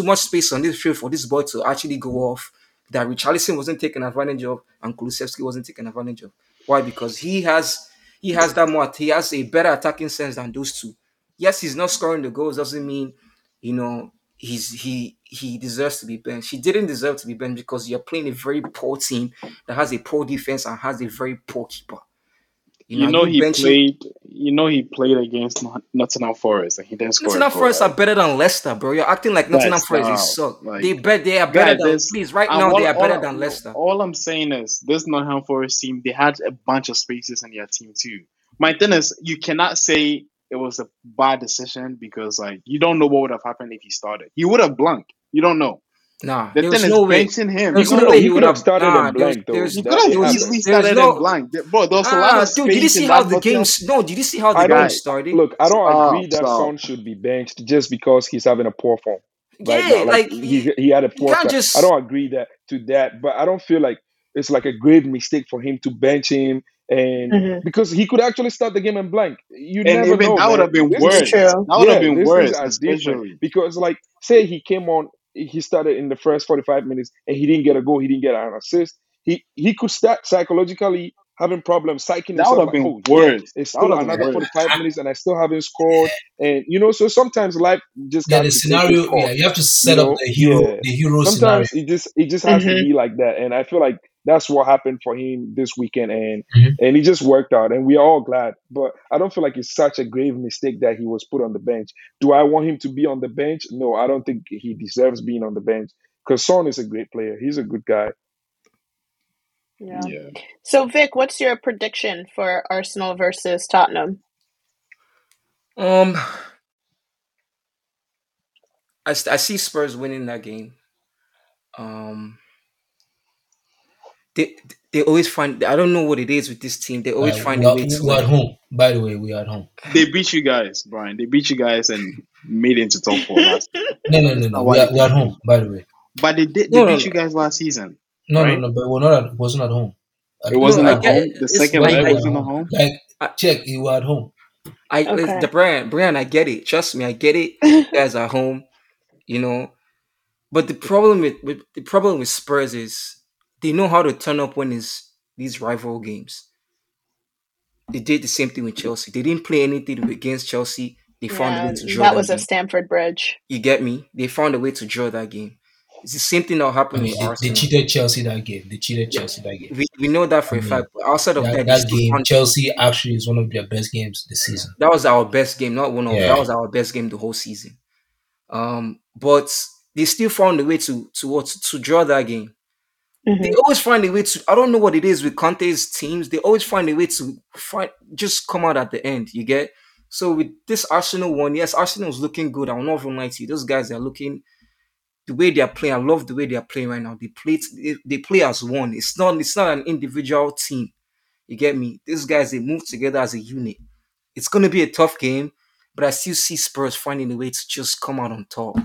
much space on this field for this boy to actually go off that Richarlison wasn't taken advantage of and Kulusevski wasn't taken advantage of. Why? Because he has that more. He has a better attacking sense than those two. Yes, he's not scoring the goals. Doesn't mean, you know, he deserves to be benched. He didn't deserve to be benched because you're playing a very poor team that has a poor defense and has a very poor keeper. He played against Nottingham Forest and he didn't score. Nottingham Forest are better than Leicester, bro. You're acting like Nottingham Forest is suck. Like, they are better than than Leicester. All I'm saying is this Nottingham Forest team, they had a bunch of spaces in their team too. My thing is, you cannot say it was a bad decision because, like, you don't know what would have happened if he started. He would have blanked. You don't know. Nah, the thing is benching him. He could have started in blank. Bro, there was a lot of space. Did you see how the game started? Look, I don't agree that Son should be benched just because he's having a poor form. Right now. He had a poor form. I don't agree to that, but I don't feel like it's like a great mistake for him to bench him, and because he could actually start the game and blank. That would have been worse, because like say he came on, he started in the first 45 minutes and he didn't get a goal, he didn't get an assist. He could start psychologically having problems, psyching himself. That would have been worse. It's still another 45 minutes and I still haven't scored. And, you know, so sometimes life just... Yeah, the scenario, you have to set up the hero sometimes scenario. It just has to be like that. And I feel like that's what happened for him this weekend. And and it just worked out. And we are all glad. But I don't feel like it's such a grave mistake that he was put on the bench. Do I want him to be on the bench? No, I don't think he deserves being on the bench. Because Son is a great player. He's a good guy. Yeah. So, Vic, what's your prediction for Arsenal versus Tottenham? I see Spurs winning that game. They always find, I don't know what it is with this team. They always find a way to. We're at home. By the way, we're at home. They beat you guys, Brian. They beat you guys and made it into top four. No. We're at home. By the way, but they beat you guys last season. No, but it wasn't at home. It wasn't at home. The second leg wasn't at home. You were at home. Brian, I get it. Trust me, I get it. You guys are home, you know. But the problem with Spurs is they know how to turn up when it's these rival games. They did the same thing with Chelsea. They didn't play anything against Chelsea. They found a way to draw. That was a Stamford Bridge. You get me? They found a way to draw that game. It's the same thing that happened with Arsenal. They cheated Chelsea that game. We know that for a fact. But outside of that game, Chelsea actually is one of their best games this season. That was our best game, not one of. Yeah. That was our best game the whole season. But they still found a way to draw that game. Mm-hmm. They always find a way to. I don't know what it is with Conte's teams. They always find a way to just come out at the end. You get. So with this Arsenal one, yes, Arsenal's looking good. I'm not even lying to you. Those guys are looking. The way they are playing, I love the way they are playing right now. They play as one. It's not an individual team. You get me? These guys, they move together as a unit. It's going to be a tough game, but I still see Spurs finding a way to just come out on top.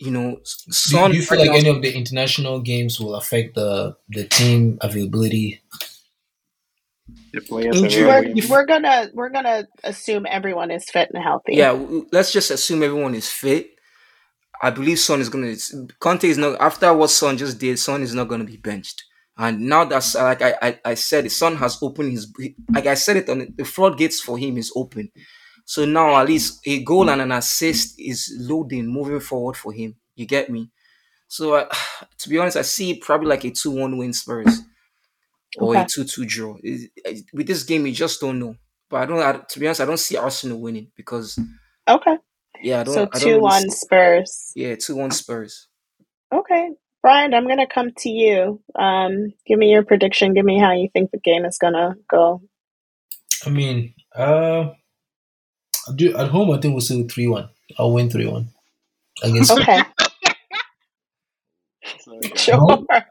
You know, Son. Do you feel like any of the international games will affect the team availability? We're gonna assume everyone is fit and healthy. Yeah, let's just assume everyone is fit. I believe Son is going to... Conte is not... After what Son just did, Son is not going to be benched. And now that's... Like I said, Son has opened his... Like I said it, on the floodgates for him is open. So now at least a goal and an assist is loading, moving forward for him. You get me? So to be honest, I see probably like a 2-1 win Spurs. Or a 2-2 draw. With this game, you just don't know. But to be honest, I don't see Arsenal winning because... Okay. Yeah, I don't 2-1 Spurs. Yeah, 2-1 Spurs. Okay. Brian, I'm going to come to you. Give me your prediction. Give me how you think the game is going to go. I mean, at home, I think we'll say 3-1. I'll win 3-1. Okay. Sure. I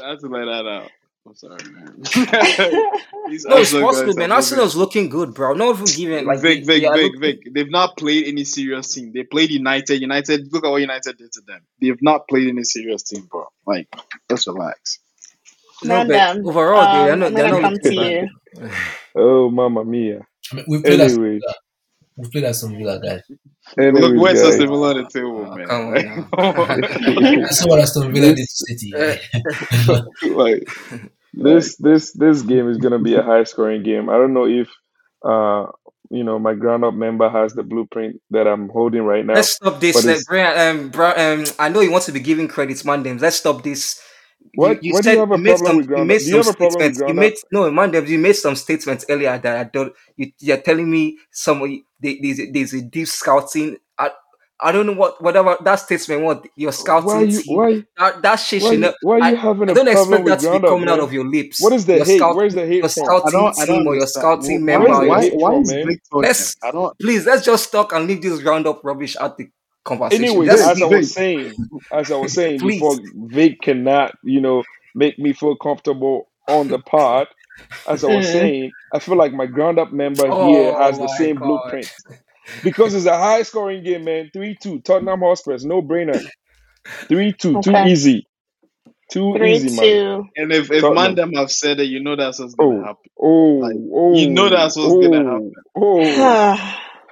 have to lay that out. I'm sorry, man. It's possible, man. Arsenal's looking good, bro. No one giving like Vic. They've not played any serious team. They played United. United, look at what United did to them. They've not played any serious team, bro. Like, let's relax. No, overall, they're not come to you. Oh, mamma mia! I mean, we played as some Villa guys. Look, where's Aston Villa on the table, man? Come on, that's what Aston Villa did to City. Like. This game is gonna be a high scoring game. I don't know if my ground up member has the blueprint that I'm holding right now. Let's stop this. I know you want to be giving credits, Mandems. Let's stop this. What? You said you made some statements. No, Mandems, you made some statements earlier that I don't. You're telling me there's a deep scouting. I don't know whatever that statement. What your scouting team? Why are you having a problem? I don't expect that to be coming out of your lips. What is the hate? Where's the hate? Your scouting team or your scouting member? Let's just talk and leave this roundup rubbish at the conversation. Anyway, as I was saying before, Vic cannot make me feel comfortable on the pod. As I was saying, I feel like my ground-up member here has the same blueprint. Because it's a high-scoring game, man. 3-2. Tottenham Hotspur, no-brainer. 3-2. Too easy. Too easy, man. And if Mandam have said that, you know that's what's going to happen. You know that's what's going to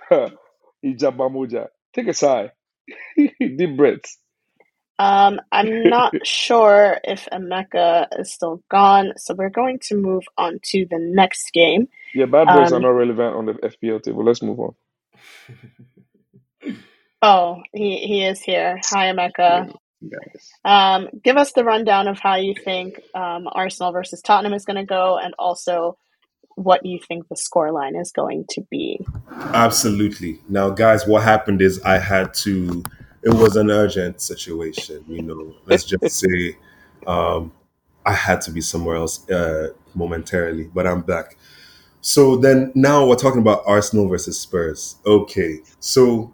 happen. Ijabamoja. Take a sigh. Deep breaths. I'm not sure if Emeka is still gone, so we're going to move on to the next game. Yeah, bad boys are not relevant on the FPL table. Let's move on. Oh, he is here. Hi, Emeka. Yes. Give us the rundown of how you think Arsenal versus Tottenham is going to go, and also what you think the scoreline is going to be. Absolutely. Now, guys, what happened is it was an urgent situation, you know. Let's just say I had to be somewhere else momentarily, but I'm back. So then now we're talking about Arsenal versus Spurs. Okay, so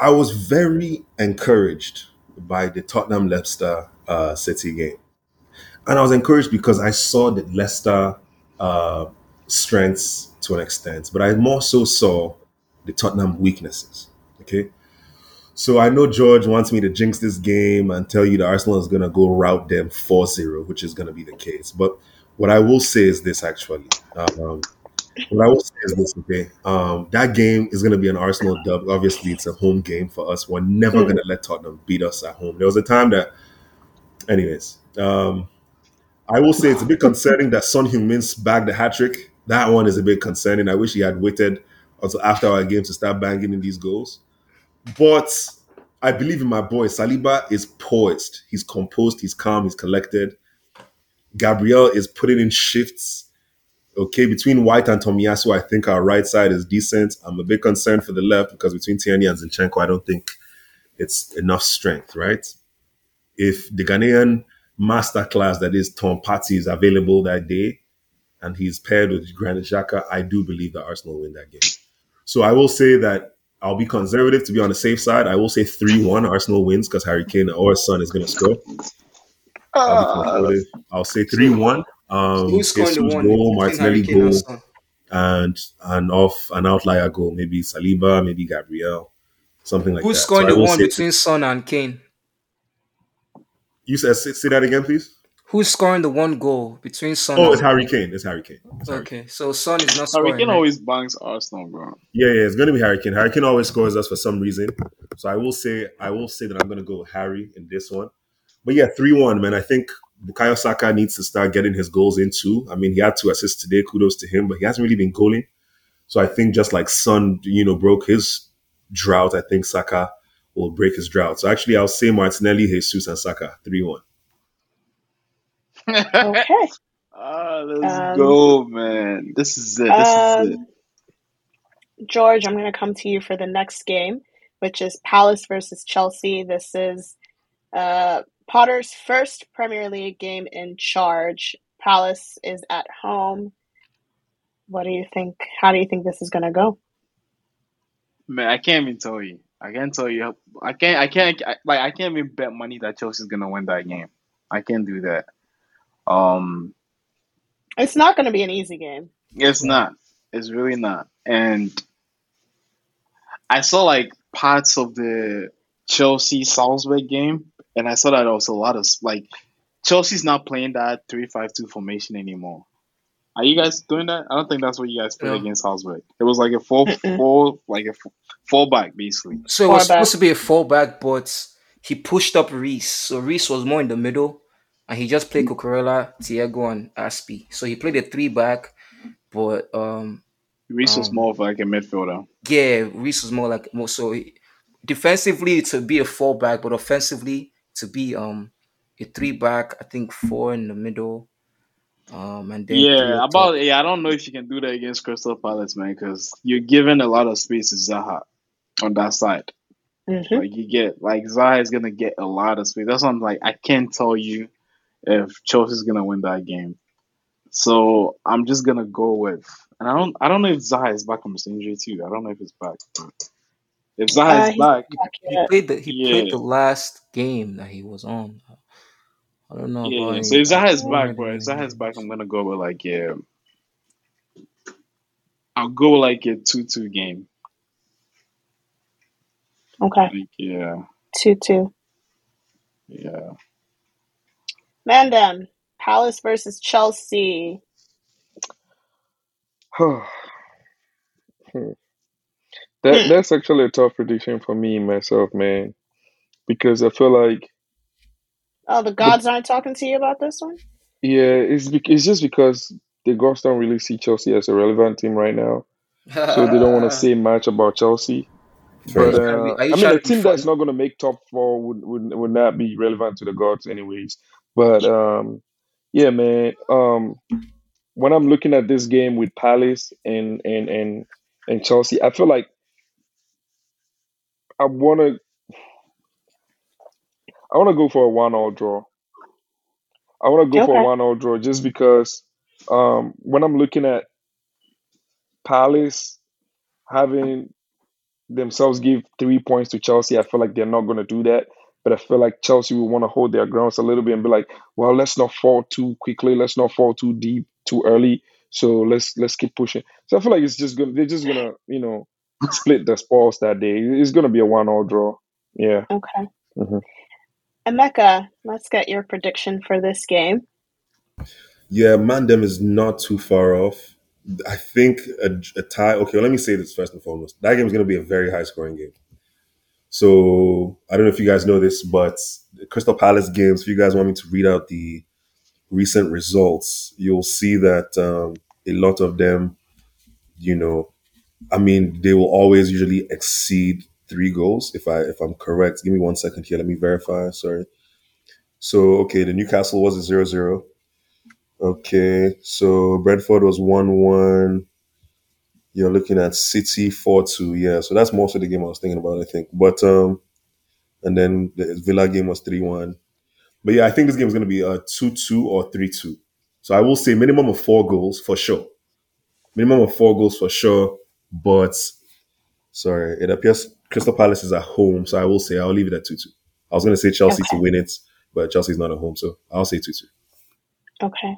I was very encouraged by the Tottenham Leicester City game. And I was encouraged because I saw the Leicester strengths to an extent, but I more so saw the Tottenham weaknesses, okay? So I know George wants me to jinx this game and tell you that Arsenal is going to go rout them 4-0, which is going to be the case. But what I will say is this, actually. Okay? That game is going to be an Arsenal dub. Obviously, it's a home game for us. We're never going to let Tottenham beat us at home. There was a time that... Anyways, I will say it's a bit concerning that Son Heung-min's bagged the hat-trick. That one is a bit concerning. I wish he had waited until after our game to start banging in these goals. But I believe in my boy. Saliba is poised. He's composed. He's calm. He's collected. Gabriel is putting in shifts. Okay, between White and Tomiyasu, I think our right side is decent. I'm a bit concerned for the left because between Tierney and Zinchenko, I don't think it's enough strength, right? If the Ghanaian masterclass that is Tom Partey is available that day and he's paired with Granit Xhaka, I do believe that Arsenal win that game. So I will say that I'll be conservative to be on the safe side. I will say 3-1 Arsenal wins because Harry Kane or Son is going to score. I'll say 3-1. Who's scoring the one? Goal, Martinelli goal, and off an outlier goal. Maybe Saliba, maybe Gabriel, something like that. Who's scoring the one between Son and Kane? You said say that again, please. Who's scoring the one goal between Son? Oh, it's Harry Kane. It's Harry Kane. Okay, so Son is not scoring. Harry Kane always bangs Arsenal, bro. Yeah, it's going to be Harry Kane. Harry Kane always scores us for some reason. So I will say that I'm going to go with Harry in this one. But yeah, 3-1, man. I think Bukayo Saka needs to start getting his goals in too. I mean, he had 2 assists today. Kudos to him, but he hasn't really been goaling. So I think just like Son, broke his drought, I think Saka will break his drought. So actually, I'll say Martinelli, Jesus, and Saka, 3-1. Okay. Let's go, man. This is it. George, I'm going to come to you for the next game, which is Palace versus Chelsea. This is Potter's first Premier League game in charge. Palace is at home. What do you think? How do you think this is going to go? Man, I can't even tell you. I can't even bet money that Chelsea's going to win that game. I can't do that. It's not going to be an easy game. It's not. It's really not. And I saw parts of the Chelsea Salzburg game, and I saw that also a lot of Chelsea's not playing that 3-5-2 formation anymore. Are you guys doing that? I don't think that's what you guys played against Salzburg. It was like a fullback basically. So it was supposed to be a fullback, but he pushed up Reece. So Reece was more in the middle. And he just played Cucurella, Thiago, and Aspi. So he played a 3-back, but Reece was more of a midfielder. Yeah, Reece was more. So defensively to be a 4-back, but offensively to be a 3-back. I think 4 in the middle. And then I don't know if you can do that against Crystal Palace, man, because you're giving a lot of space to Zaha on that side. Mm-hmm. Zaha is gonna get a lot of space. That's why I'm I can't tell you if Chelsea's gonna win that game. So I'm just gonna go with, and I don't know if Zaha is back from his injury too. I don't know if he's back. If Zaha is back, he played the last game that he was on. I don't know. Yeah. So if Zaha is back, bro. If Zaha is back, I'm gonna go with I'll go with a 2-2 game. Okay. 2-2. Yeah. Mandem, Palace versus Chelsea. That's actually a tough prediction for me myself, man, because I feel like the gods aren't talking to you about this one. Yeah, it's just because the gods don't really see Chelsea as a relevant team right now, so they don't want to say much about Chelsea. But I mean, a team that's not going to make top four would not be relevant to the gods, anyways. But yeah, man. When I'm looking at this game with Palace and Chelsea, I feel like I want to go for a 1-1 draw. I want to go for a 1-1 draw just because when I'm looking at Palace having themselves give 3 points to Chelsea, I feel like they're not going to do that. But I feel like Chelsea will want to hold their grounds a little bit and be like, well, let's not fall too quickly. Let's not fall too deep, too early. So let's keep pushing. So I feel like they're just gonna split the spoils that day. It's gonna be a 1-1 draw. Yeah. Okay. Mm-hmm. Emeka, let's get your prediction for this game. Yeah, Mandem is not too far off. I think a tie. Okay, well, let me say this first and foremost. That game is gonna be a very high scoring game. So I don't know if you guys know this, but the Crystal Palace games, if you guys want me to read out the recent results, you'll see that a lot of them, they will always usually exceed 3 goals. If I'm correct, give me 1 second here. Let me verify. Sorry. So, okay, the Newcastle was a 0-0. Okay, so Brentford was 1-1. You're looking at City 4-2, yeah. So that's most of the game I was thinking about, I think. But and then the Villa game was 3-1. But yeah, I think this game is going to be a 2-2 or 3-2. So I will say minimum of 4 goals for sure. But sorry, it appears Crystal Palace is at home, so I will say I'll leave it at 2-2. I was going to say Chelsea to win it, but Chelsea's not at home, so I'll say 2-2. Okay.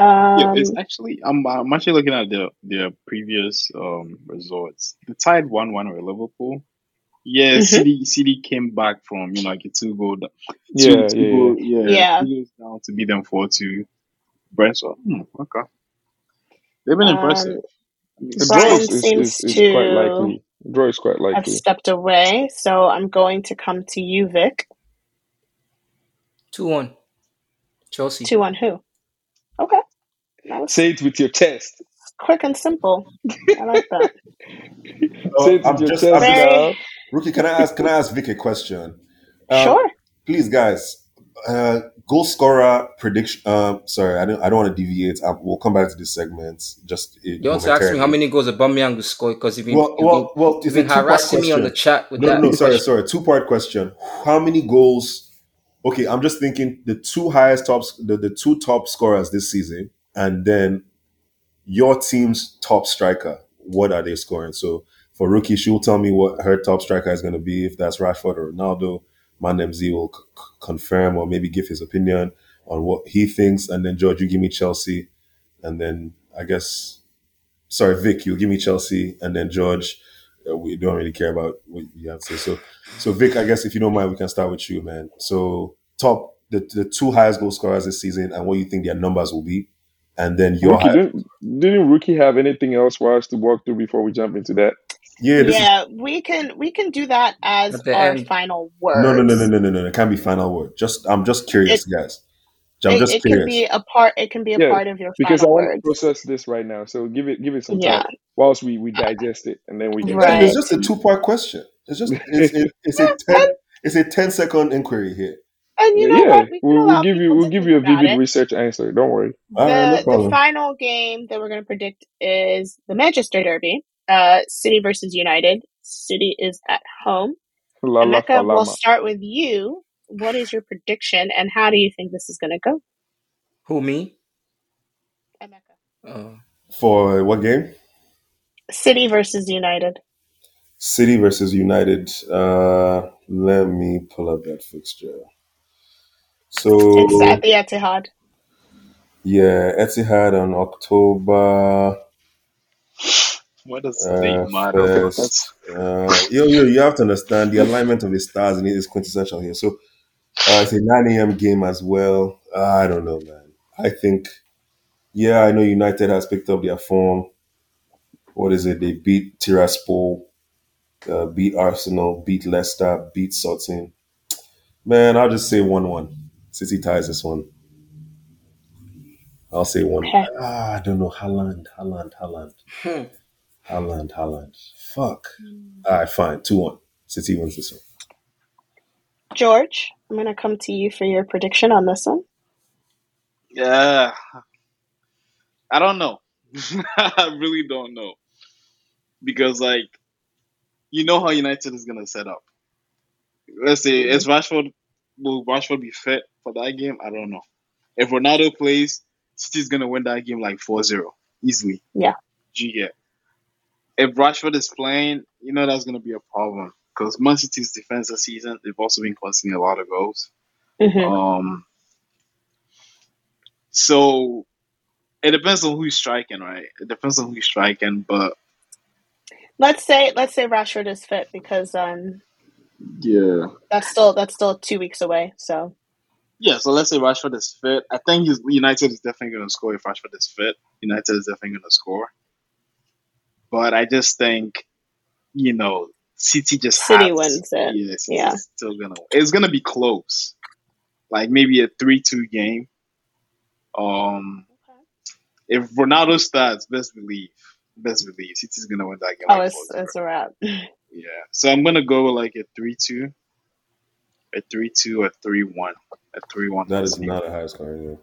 Yeah, it's actually I'm actually looking at their previous results. They tied 1-1 with Liverpool. Yeah, mm-hmm. City came back from like a 2-goal down. Yeah. 2 goals down to beat them 4-2. Brentford. Okay. They've been impressive. Draw is quite likely. I've stepped away, so I'm going to come to you, Vic. 2-1. Chelsea. 2-1 who? Okay. Say it with your chest. Quick and simple. I like that. Say it with your chest now. Rookie, can I ask Vic a question? Sure. Please, guys. Goal scorer prediction. Sorry, I don't want to deviate. We'll come back to this segment. Just you want to ask me how many goals Aubameyang will score because you've been harassing me on the chat with that. No, sorry. 2-part question. How many goals? Okay, I'm just thinking the 2 highest tops, the 2 top scorers this season, and then your team's top striker. What are they scoring? So for Rookie, she'll tell me what her top striker is going to be, if that's Rashford or Ronaldo. Mandem Z will confirm or maybe give his opinion on what he thinks. And then, George, you give me Chelsea. And then, Vic, you give me Chelsea. And then, George, we don't really care about what you have to say. So Vic, I guess if you don't mind, we can start with you, man. So top the 2 highest goal scorers this season and what you think their numbers will be, and then your Rookie, didn't Rookie have anything else for us to walk through before we jump into that? We can do that as our final word. No. It can't be final word. I'm just curious, guys. I'm just curious. It can be a part of your because final I want to process this right now. So give it some time whilst we digest it, and then we can. Right. It's just a 2-part question. It's a 10-second inquiry here. And you know what? We'll give you a vivid research answer. Don't worry. The final game that we're going to predict is the Manchester Derby, City versus United. City is at home. Emeka, we'll start with you. What is your prediction, and how do you think this is going to go? Who, me? Emeka. For what game? City versus United. Let me pull up that fixture. So it's at the Etihad. Yeah, Etihad on October. What does the matter? You have to understand the alignment of the stars, and it is quintessential here. So It's a 9 a.m. game as well. I don't know, man. I think, yeah, I know United has picked up their form. What is it? They beat Tiraspol, beat Arsenal, beat Leicester, beat Sutton. Man, I'll just say 1-1. City ties this one. I'll say 1. Okay. I don't know. Haaland. Haaland. Fuck. All right, fine. 2-1. City wins this one. George, I'm going to come to you for your prediction on this one. Yeah. I don't know. I really don't know. Because, like, you know how United is going to set up. Let's see. Is Rashford, will Rashford be fit for that game? I don't know. If Ronaldo plays, City's going to win that game like 4-0. Easily. Yeah. Yeah. If Rashford is playing, you know that's going to be a problem. Because Man City's defense this season, they've also been conceding a lot of goals. Mm-hmm. So it depends on who's striking, right? It depends on who's striking, but let's say Rashford is fit because yeah, that's still 2 weeks away. So yeah, so let's say Rashford is fit. I think United is definitely going to score if Rashford is fit. United is definitely going to score, but I just think City just wins it. Yeah, still gonna. It's gonna be close, like maybe a 3-2 game. If Ronaldo starts, best believe, City's gonna win that game. Oh, it's a wrap. Yeah, so I'm gonna go with like a 3-2, a 3-1. That is not a high scoring game.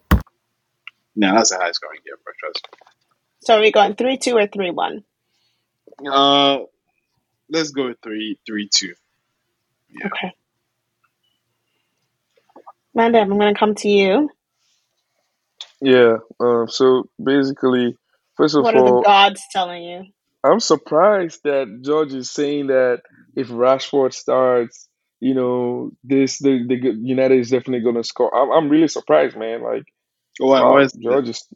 No, that's a high scoring game, bro. Trust me. So are we going 3-2 or 3-1? Let's go with 3-2. Yeah. Okay. Mandem, I'm going to come to you. Yeah. So basically, first of all, what are the gods telling you? I'm surprised that George is saying that if Rashford starts, the United is definitely going to score. I'm really surprised, man. Like, George is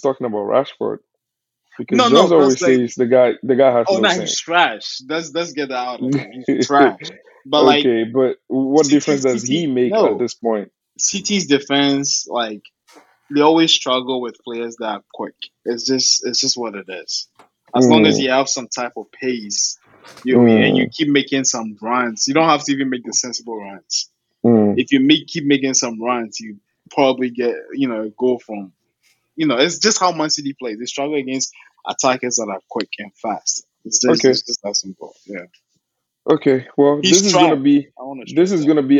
talking about Rashford. Because Jones always says the guy has no sense. He's trash. Let's get that out of him. He's trash. But okay, but what difference does he make at this point? City's defense, like, they always struggle with players that are quick. It's just what it is. As long as you have some type of pace, and you keep making some runs. You don't have to even make the sensible runs. If you keep making some runs, you probably get go from. It's just how Man City plays. They struggle against attackers that are quick and fast. It's just that simple. Yeah. Okay. Well, this is gonna be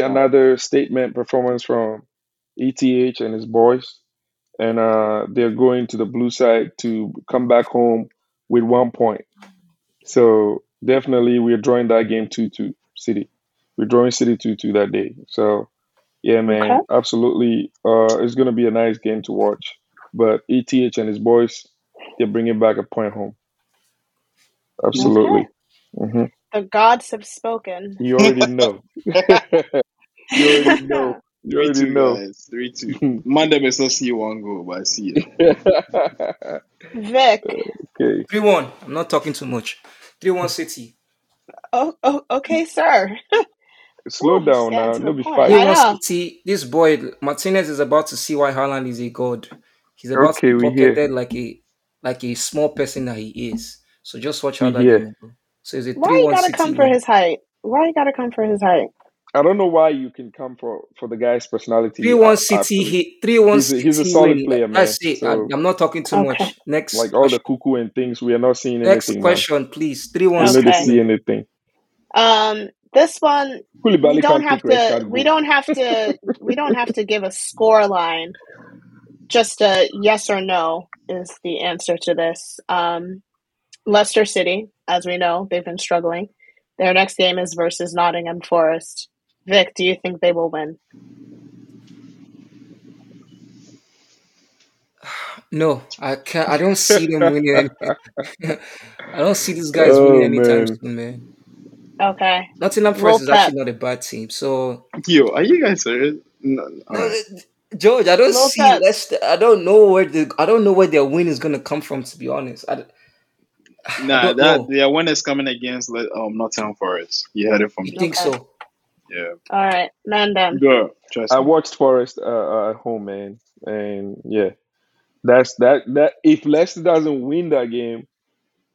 another statement performance from ETH and his boys, and they're going to the blue side to come back home with 1 point. So definitely, we're drawing that game 2-2. City. We're drawing City 2-2 that day. So yeah, man, okay. Absolutely. It's gonna be a nice game to watch. But ETH and his boys, they're bringing back a point home. Absolutely. Okay. Mm-hmm. The gods have spoken. You already know. You already know. 3-2. Monday may still see 1 goal, but I see it. Vic. Okay. 3-1. I'm not talking too much. 3-1 City. Oh, okay, sir. Slow down now. It'll be fine. 3-1 City. This boy, Martinez, is about to see why Haaland is a god. He's about to be pocketed like a small person that he is. So just watch how that goes. So is it 3-1 City? Why you gotta come for his height? I don't know why you can come for the guy's personality. 3-1 City. He's a solid player, man. That's it. So, I'm not talking too much. Next, like all the cuckoo and things, we are not seeing anything. Next question, man. Please. 3-1 City. Not see anything. This one we don't have to give a score line. Just a yes or no is the answer to this. Leicester City, as we know, they've been struggling. Their next game is versus Nottingham Forest. Vic, do you think they will win? No, I can't. I don't see them winning. I don't see these guys winning anytime soon, man. Okay. Nottingham Forest is actually not a bad team. So, are you guys serious? No. George, I don't see Leicester. I don't know where their win is going to come from. To be honest, their win is coming against Nottingham Forest. You heard it from me. You think so? Yeah. All right, London. Yeah. I watched Forest at home, man, and yeah, that's that. That if Leicester doesn't win that game,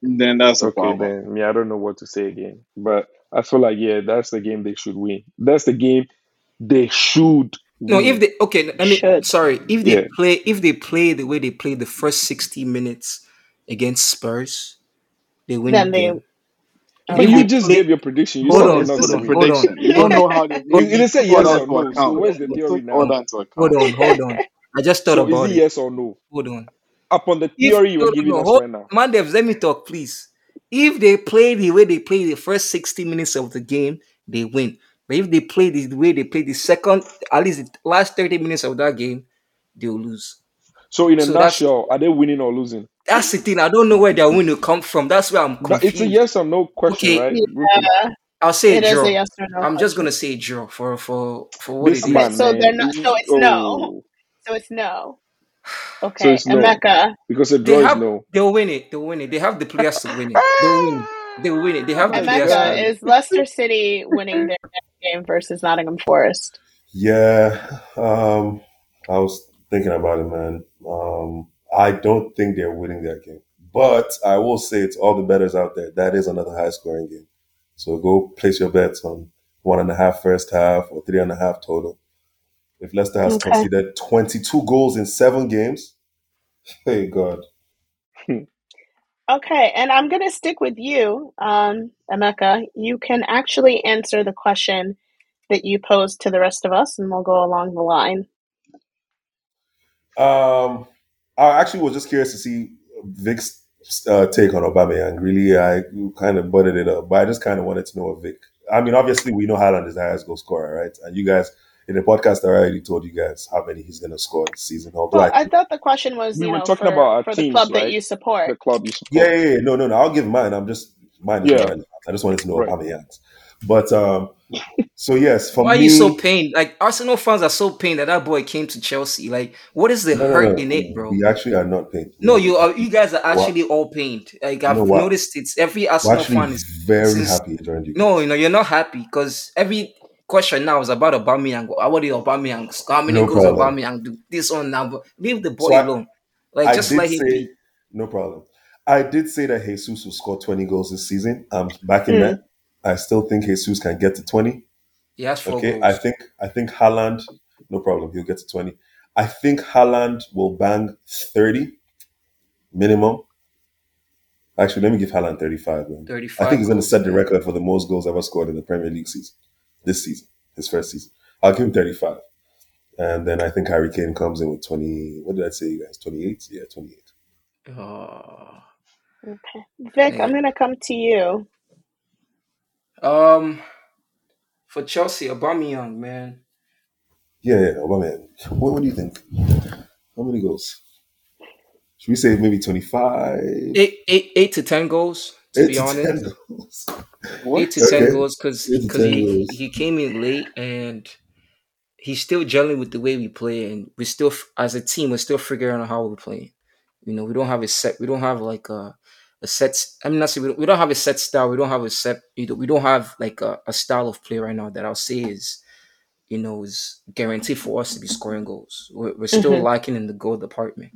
then that's okay. A then yeah, I don't know what to say again, but I feel like yeah, that's the game they should win. That's the game they should. No, win. If they okay, I mean, should. Sorry, if they play, if they play the way they played the first 60 minutes against Spurs, they win. Then the game. But you just gave your prediction. You hold on. You don't know how they didn't say yes or no. So where's the theory now? Hold on. I just thought about it. Yes or no? Hold on. Upon the theory you're giving us right now. Mandev, let me talk, please. If they play the way they play the first 60 minutes of the game, they win. But if they play the way they play the second, at least the last 30 minutes of that game, they'll lose. So in a nutshell, are they winning or losing? That's the thing. I don't know where their win will come from. That's where I'm confused. It's a yes or no question, okay. Right? Yeah. I'll say a draw. Yes or no. I'm just gonna say draw for what it is. So they're not. So it's no. So it's no. Okay, so it's no. Emeka. Because a draw is no. They'll win it. They'll win it. They have the players to win it. They'll win it. They have the players. Emeka, is Leicester City winning their next game versus Nottingham Forest? Yeah, I was thinking about it, man. I don't think they're winning that game. But I will say it's all the bettors out there. That is another high-scoring game. So go place your bets on 1.5 first half or 3.5 total. If Leicester has conceded 22 goals in 7 games, hey, God. Okay, and I'm going to stick with you, Emeka. You can actually answer the question that you posed to the rest of us, and we'll go along the line. I actually was just curious to see Vic's take on Aubameyang. Really, I kind of buttered it up, but I just kind of wanted to know what Vic. I mean, obviously, we know Haaland is the highest goal scorer, right? And you guys, in the podcast, I already told you guys how many he's going to score this season. Although well, I thought the question was, we you were know, talking about for teams, the club right? that you support. The club you support. Yeah. No. I'll give mine. I just wanted to know Aubameyang's. But so yes, for why me, are you so pained? Like Arsenal fans are so pained that that boy came to Chelsea. Like, what is the hurt in it, bro? We actually are not pained. No, you are. You guys are actually all pained. Like I've noticed, it's every Arsenal fan is very happy during the. No, you're not happy because every question now is about Aubameyang. What did Aubameyang score? How many goals Aubameyang do? This on now, but leave the boy alone. Like just let him be. No problem. I did say that Jesus will score 20 goals this season. I'm backing that. I still think Jesus can get to 20. He has 4 goals. I think Haaland, no problem, he'll get to 20. I think Haaland will bang 30 minimum. Actually, let me give Haaland 35. Man. 35. I think he's going to set the record for the most goals ever scored in the Premier League season. This season, his first season. I'll give him 35. And then I think Harry Kane comes in with 20. What did I say, you guys? 28? Yeah, 28. Okay. Vic, I'm going to come to you. For Chelsea, Aubameyang, man. Yeah, Aubameyang. What do you think? How many goals? Should we say maybe 25? 8 to 10 goals, to be honest. 8 to 10 goals, because he came in late and he's still gelling with the way we play, and we still, as a team, we're still figuring out how we're playing. You know, we don't have a set. We don't have like a set. I mean, that's we don't have a set style. We don't have a set. We don't have like a style of play right now that I'll say is guaranteed for us to be scoring goals. We're still lacking in the goal department.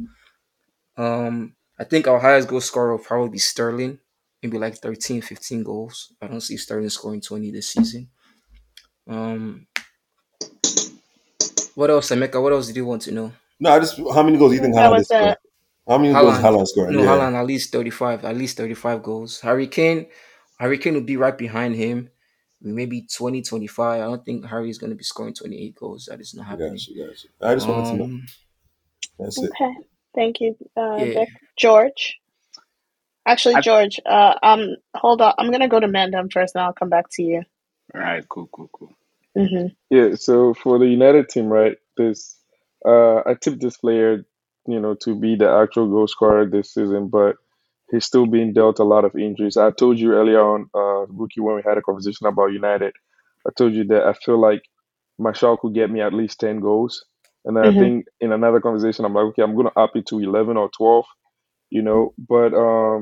I think our highest goal scorer will probably be Sterling, maybe like 13, 15 goals. I don't see Sterling scoring 20 this season. What else, Emeka? What else did you want to know? No, how many goals do you think Haaland is scoring? How many goals Haaland scoring? No, yeah. Haaland at least 35. At least 35 goals. Harry Kane will be right behind him. Maybe 20, 25. I don't think Harry is going to be scoring 28 goals. That is not happening. Gotcha. I just wanted to know. That's it. Okay. Thank you, Vic. George. Actually, George, hold on. I'm going to go to Mandem first, and I'll come back to you. All right. Cool. Mm-hmm. Yeah, so for the United team, right, this I tipped this player to be the actual goal scorer this season, but he's still being dealt a lot of injuries. I told you earlier on, Rookie, when we had a conversation about United, I told you that I feel like Martial could get me at least 10 goals. And I think in another conversation, I'm like, okay, I'm going to up it to 11 or 12, but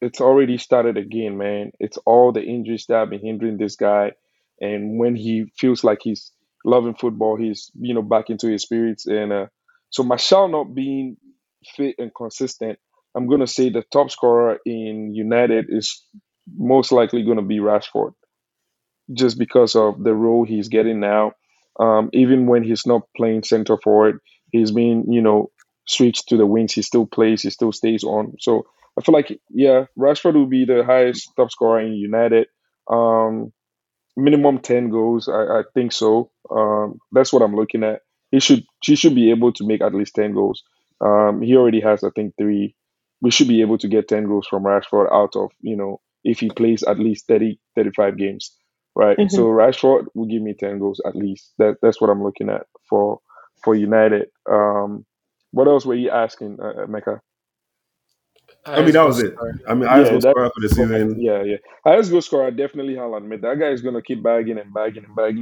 it's already started again, man. It's all the injuries that have been hindering this guy. And when he feels like he's loving football, he's, you know, back into his spirits. And so Martial not being fit and consistent, I'm going to say the top scorer in United is most likely going to be Rashford, just because of the role he's getting now. Even when he's not playing center forward, he's being, you know, switched to the wings. He still plays. He still stays on. So I feel like, yeah, Rashford will be the highest top scorer in United. Minimum 10 goals, I think so. That's what I'm looking at. He should be able to make at least 10 goals. He already has, I think, 3. We should be able to get 10 goals from Rashford out of, you know, if he plays at least 30, 35 games, right? Mm-hmm. So Rashford will give me 10 goals at least. That's what I'm looking at for United. What else were you asking, Mecca? I mean, that was it. I mean, highest goal scorer for the season. Yeah. Highest goal scorer, definitely Haaland. That guy is going to keep bagging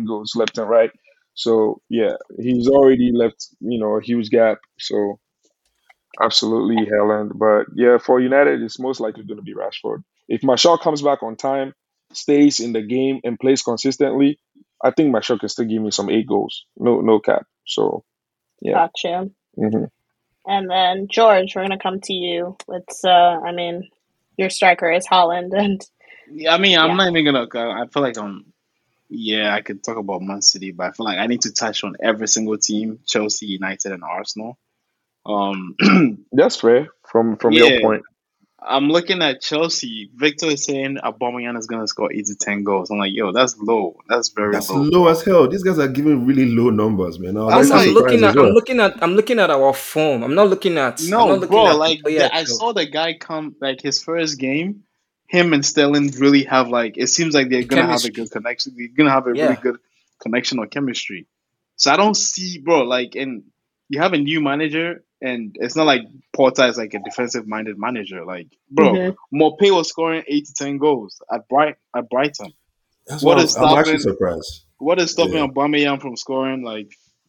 goals left and right. So, yeah, he's already left, you know, a huge gap. So, absolutely Haaland. But, yeah, for United, it's most likely going to be Rashford. If Martial comes back on time, stays in the game, and plays consistently, I think Martial can still give me some 8 goals. No cap. So, yeah. Gotcha. Mm-hmm. And then, George, we're going to come to you. Your striker is Haaland. I'm not even going to – I feel like I could talk about Man City, but I feel like I need to touch on every single team, Chelsea, United, and Arsenal. That's fair from your point. I'm looking at Chelsea. Victor is saying Aubameyang is going to score 8 to 10 goals. I'm like, yo, that's low. That's very low. That's low as hell. These guys are giving really low numbers, man. I'm looking at our form. I'm not looking at. No, bro. I saw the guy come his first game. Him and Sterling really have it seems like they're gonna have a good connection. They're gonna have a really good connection or chemistry. So I don't see, bro. And you have a new manager. And it's not like Porter is a defensive-minded manager. Mm-hmm. Maupay was scoring 8 to 10 goals at Brighton. That's what is stopping, I'm actually surprised. What is stopping Aubameyang from scoring?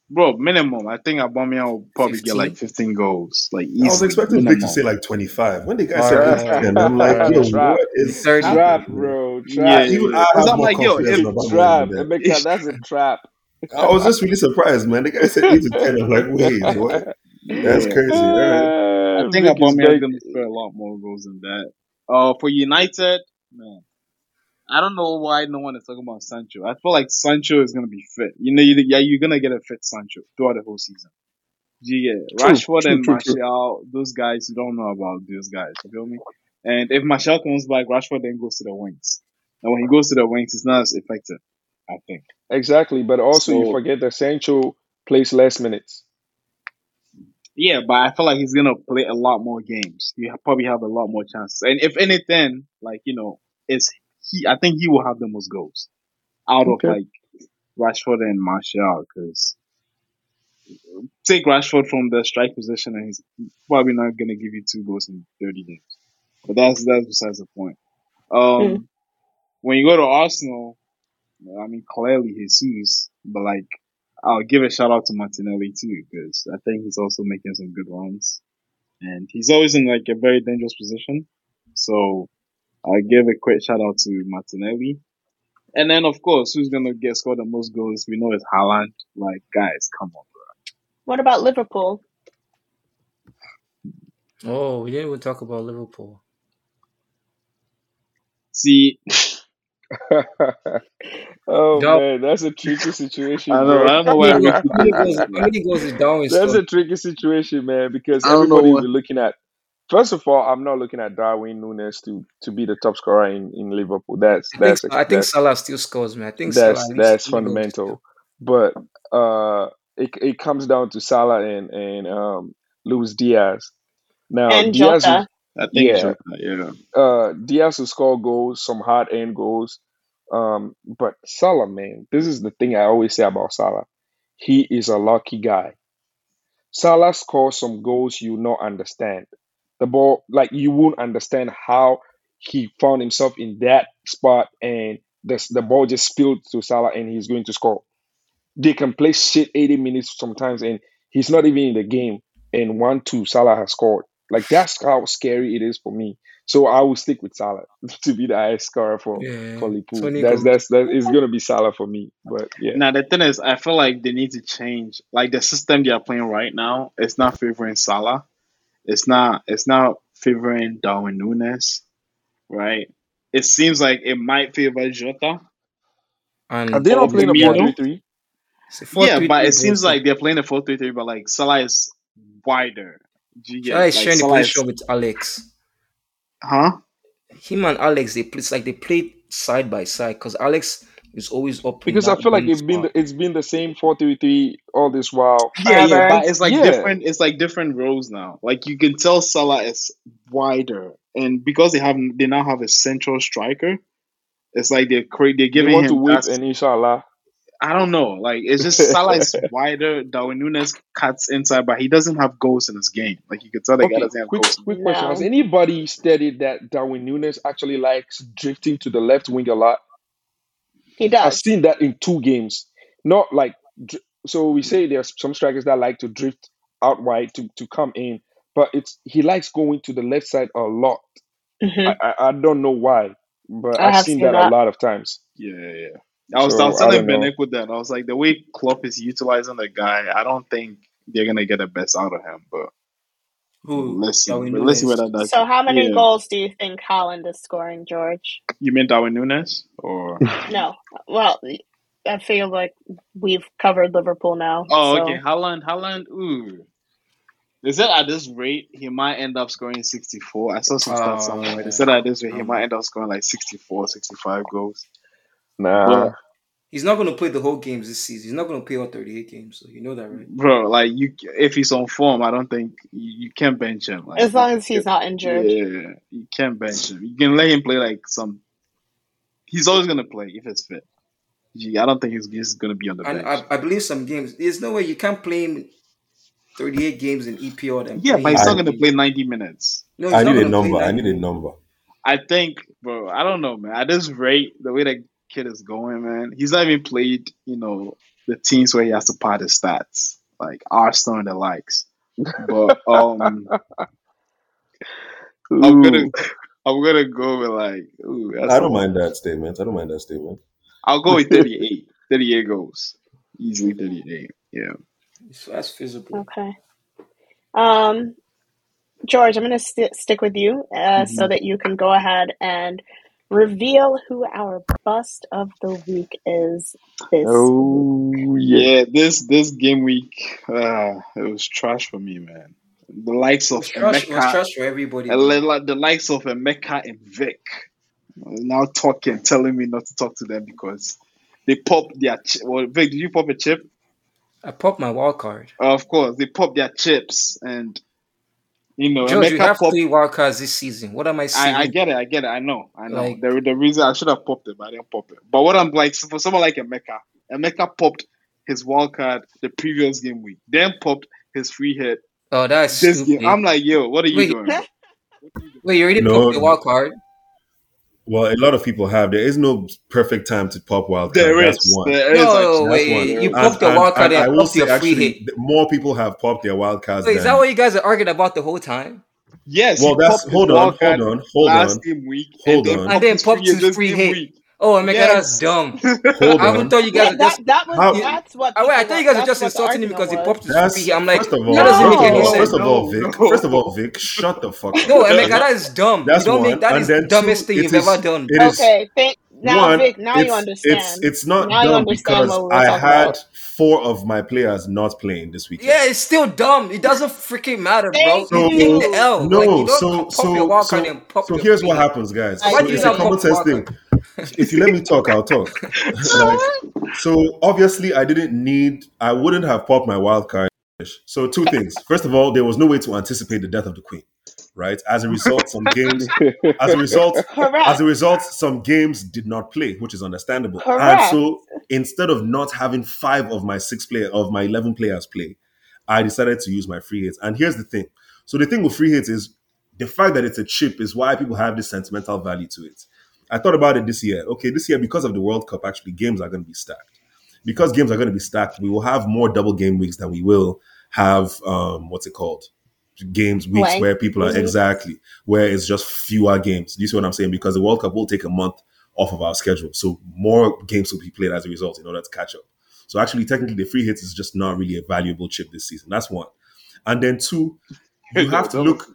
Minimum. I think Aubameyang will probably 15? Get 15 goals. Easily, I was expecting Vic to say 25. When the guy said 8 to 10, I'm like, yo, what is 30? Trap, bro. Trap. Yeah, I'm like, yo, it's trap. That's a trap. I was just really surprised, man. The guy said 8 to 10. I'm like, wait, what? That's crazy. Right? I think Aubameyang is going to score a lot more goals than that. For United, man, I don't know why no one is talking about Sancho. I feel like Sancho is going to be fit. You know, you're going to get a fit Sancho throughout the whole season. Rashford and Martial, those guys, you don't know about those guys. You feel me? And if Martial comes back, Rashford then goes to the wings. And when he goes to the wings, it's not as effective, I think. Exactly, but also you forget that Sancho plays less minutes. Yeah, but I feel like he's going to play a lot more games. You probably have a lot more chances. And if anything, I think he will have the most goals out of Rashford and Martial, because take Rashford from the strike position and he's probably not going to give you 2 goals in 30 games. But that's besides the point. When you go to Arsenal, clearly Jesus, but I'll give a shout out to Martinelli too, because I think he's also making some good runs, and he's always in a very dangerous position. So I'll give a quick shout out to Martinelli, and then of course, who's gonna score the most goals? We know it's Haaland. Guys, come on, bro. What about Liverpool? Oh, we didn't even talk about Liverpool. See. Oh nope. Man, that's a tricky situation. I don't know why. That's a tricky situation, man, because everybody will be looking at. First of all, I'm not looking at Darwin Núñez to be the top scorer in Liverpool. I think Salah still scores, man. I think that's fundamental. But it comes down to Salah and Luis Diaz. Now and Diaz. Jota. I think Diaz will score goals, some hard end goals. But Salah, man, this is the thing I always say about Salah. He is a lucky guy. Salah scores some goals you not understand. The ball, you won't understand how he found himself in that spot and the ball just spilled to Salah and he's going to score. They can play shit 80 minutes sometimes and he's not even in the game and 1-2 Salah has scored. That's how scary it is for me. So I will stick with Salah to be the highest scorer for Liverpool. That is going to be Salah for me. But yeah. Now the thing is, I feel like they need to change. Like the system they are playing right now, it's not favoring Salah. It's not favoring Darwin Núñez, right? It seems like it might favor Jota. And are they not playing a 4-3-3? Yeah, but it seems like they're playing a 4-3-3. But like Salah is wider. Salah is sharing the position with Alex. Huh? Him and Alex, they played side by side because Alex is always up. Because I feel like it's been the same 4-3-3 all this while. Yeah, but it's like different. It's like different roles now. Like you can tell Salah is wider, and because they now have a central striker, it's like they're giving him. They want to whip and Salah. I don't know. Like it's just Salah is wider. Darwin Núñez cuts inside, but he doesn't have goals in his game. Like you could tell the guy doesn't have goals. Quick question: has anybody studied that Darwin Núñez actually likes drifting to the left wing a lot? He does. I've seen that in 2 games. Not like so. We say there's some strikers that like to drift out wide to come in, but he likes going to the left side a lot. Mm-hmm. I don't know why, but I've seen that a lot of times. Yeah. I was telling Benek with that. I was like, the way Klopp is utilizing the guy, I don't think they're going to get the best out of him. But let's see what that does. So how many goals do you think Haaland is scoring, George? You mean Darwin Núñez? Or no. Well, I feel like we've covered Liverpool now. Oh, so. Okay. Haaland, ooh. They said at this rate, he might end up scoring 64. I saw some stats somewhere. They said at this rate, he might end up scoring like 64, 65 goals. Nah. He's not going to play the whole games this season. He's not going to play all 38 games. So you know that, right? Bro, like if he's on form, I don't think you can't bench him. Like, as long as he's not injured. Yeah, you can't bench him. You can let him play like some... He's always going to play if it's fit. I don't think he's going to be on the bench. I believe some games... There's no way you can't play him 38 games in EPL. Yeah, but he's not going to play 90 minutes. No, I need a number. I think, bro, I don't know, man. At this rate, the way that... kid is going, man. He's not even played, the teams where he has to part his stats, like Arsenal and the likes. But I'm gonna go with like. I don't mind that statement. I'll go with 38. 38 goals, easily 38. Yeah, so that's feasible. Okay. George, I'm gonna stick with you so that you can go ahead and. Reveal who our bust of the week is this week. Oh, yeah. This game week, it was trash for me, man. The likes of Emeka. It was trash for everybody. The likes of Emeka and Vic. Now talking, telling me not to talk to them because they popped their chip. Well, Vic, did you pop a chip? I popped my wild card. Of course. They popped their chips and... George, you have 3 wild cards this season. What am I saying? I get it. I know. Like, the reason I should have popped it, but I didn't pop it. But what I'm like, for someone like Emeka popped his wild card the previous game week, then popped his free hit. Oh, that's this game. I'm like, yo, what are you doing? Wait, you already popped your wild card? Well, a lot of people have. There is no perfect time to pop wild card. There is. You popped your wild card and popped your free hit. More people have popped their wild cards. Wait, is that what you guys are arguing about the whole time? Yes. Well, hold on. Last game week. And then popped his free hit. Oh, my God, that's dumb. I thought you guys were just... I thought you guys were just insulting him because he popped his free hit. I'm like, that doesn't make any sense. First of all, Vic, shut the fuck up. No, Emeka, that is dumb. That is the dumbest thing you've ever done. Okay, Vic, now you understand. It's not dumb because I had 4 of my players not playing this weekend. Yeah, it's still dumb. It doesn't freaking matter, bro. You take the L. No, so here's what happens, guys. It's a common sense thing. If you let me talk, I'll talk. So obviously I wouldn't have popped my wild card. So 2 things. First of all, there was no way to anticipate the death of the Queen, right? As a result, some games did not play, which is understandable. Correct. And so instead of not having 5 of my 11 players play, I decided to use my free hits. And here's the thing. So the thing with free hits is the fact that it's a chip is why people have this sentimental value to it. I thought about it this year. Okay, this year, because of the World Cup, actually, games are going to be stacked. Because games are going to be stacked, we will have more double game weeks than we will have, games, weeks like, where people are exactly where it's just fewer games. Do you see what I'm saying? Because the World Cup will take a month off of our schedule. So more games will be played as a result in order to catch up. So actually, technically, the free hits is just not really a valuable chip this season. That's one. And then two, you have to look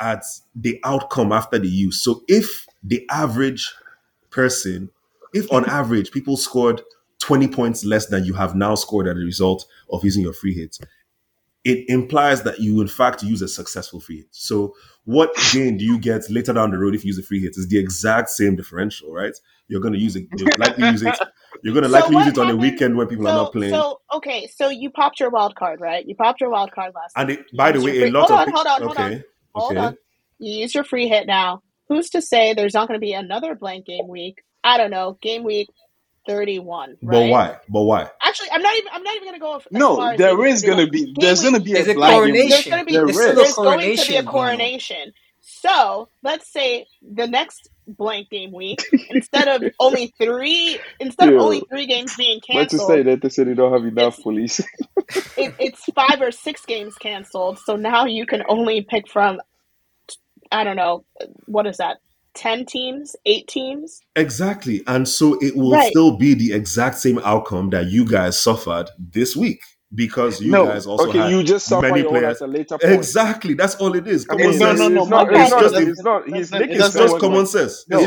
at the outcome after the use. So if the average person, if on average people scored 20 points less than you have now scored as a result of using your free hits, it implies that you, in fact, use a successful free hit. So what gain do you get later down the road if you use a free hit? It's the exact same differential, right? You're going to use it. You're likely use it. You're going to likely use it on a weekend when people are not playing. So, okay, so you popped your wild card, right? You popped your wild card last time. And it, by the way, Hold on. You use your free hit now. Who's to say there's not going to be another blank game week? I don't know, game week 31, right? But why? Actually, I'm not even going to go. No, there is going to be. There's going to be a coronation. There's going to be a coronation. So let's say the next blank game week, instead of only three games being canceled. Let's say that the city don't have enough police. It's 5 or 6 games canceled. So now you can only pick from, I don't know, what is that? 10 teams, 8 teams. Exactly. And so it will still be the exact same outcome that you guys suffered this week because you guys also had many players. Exactly. That's all it is. It's just common sense. No.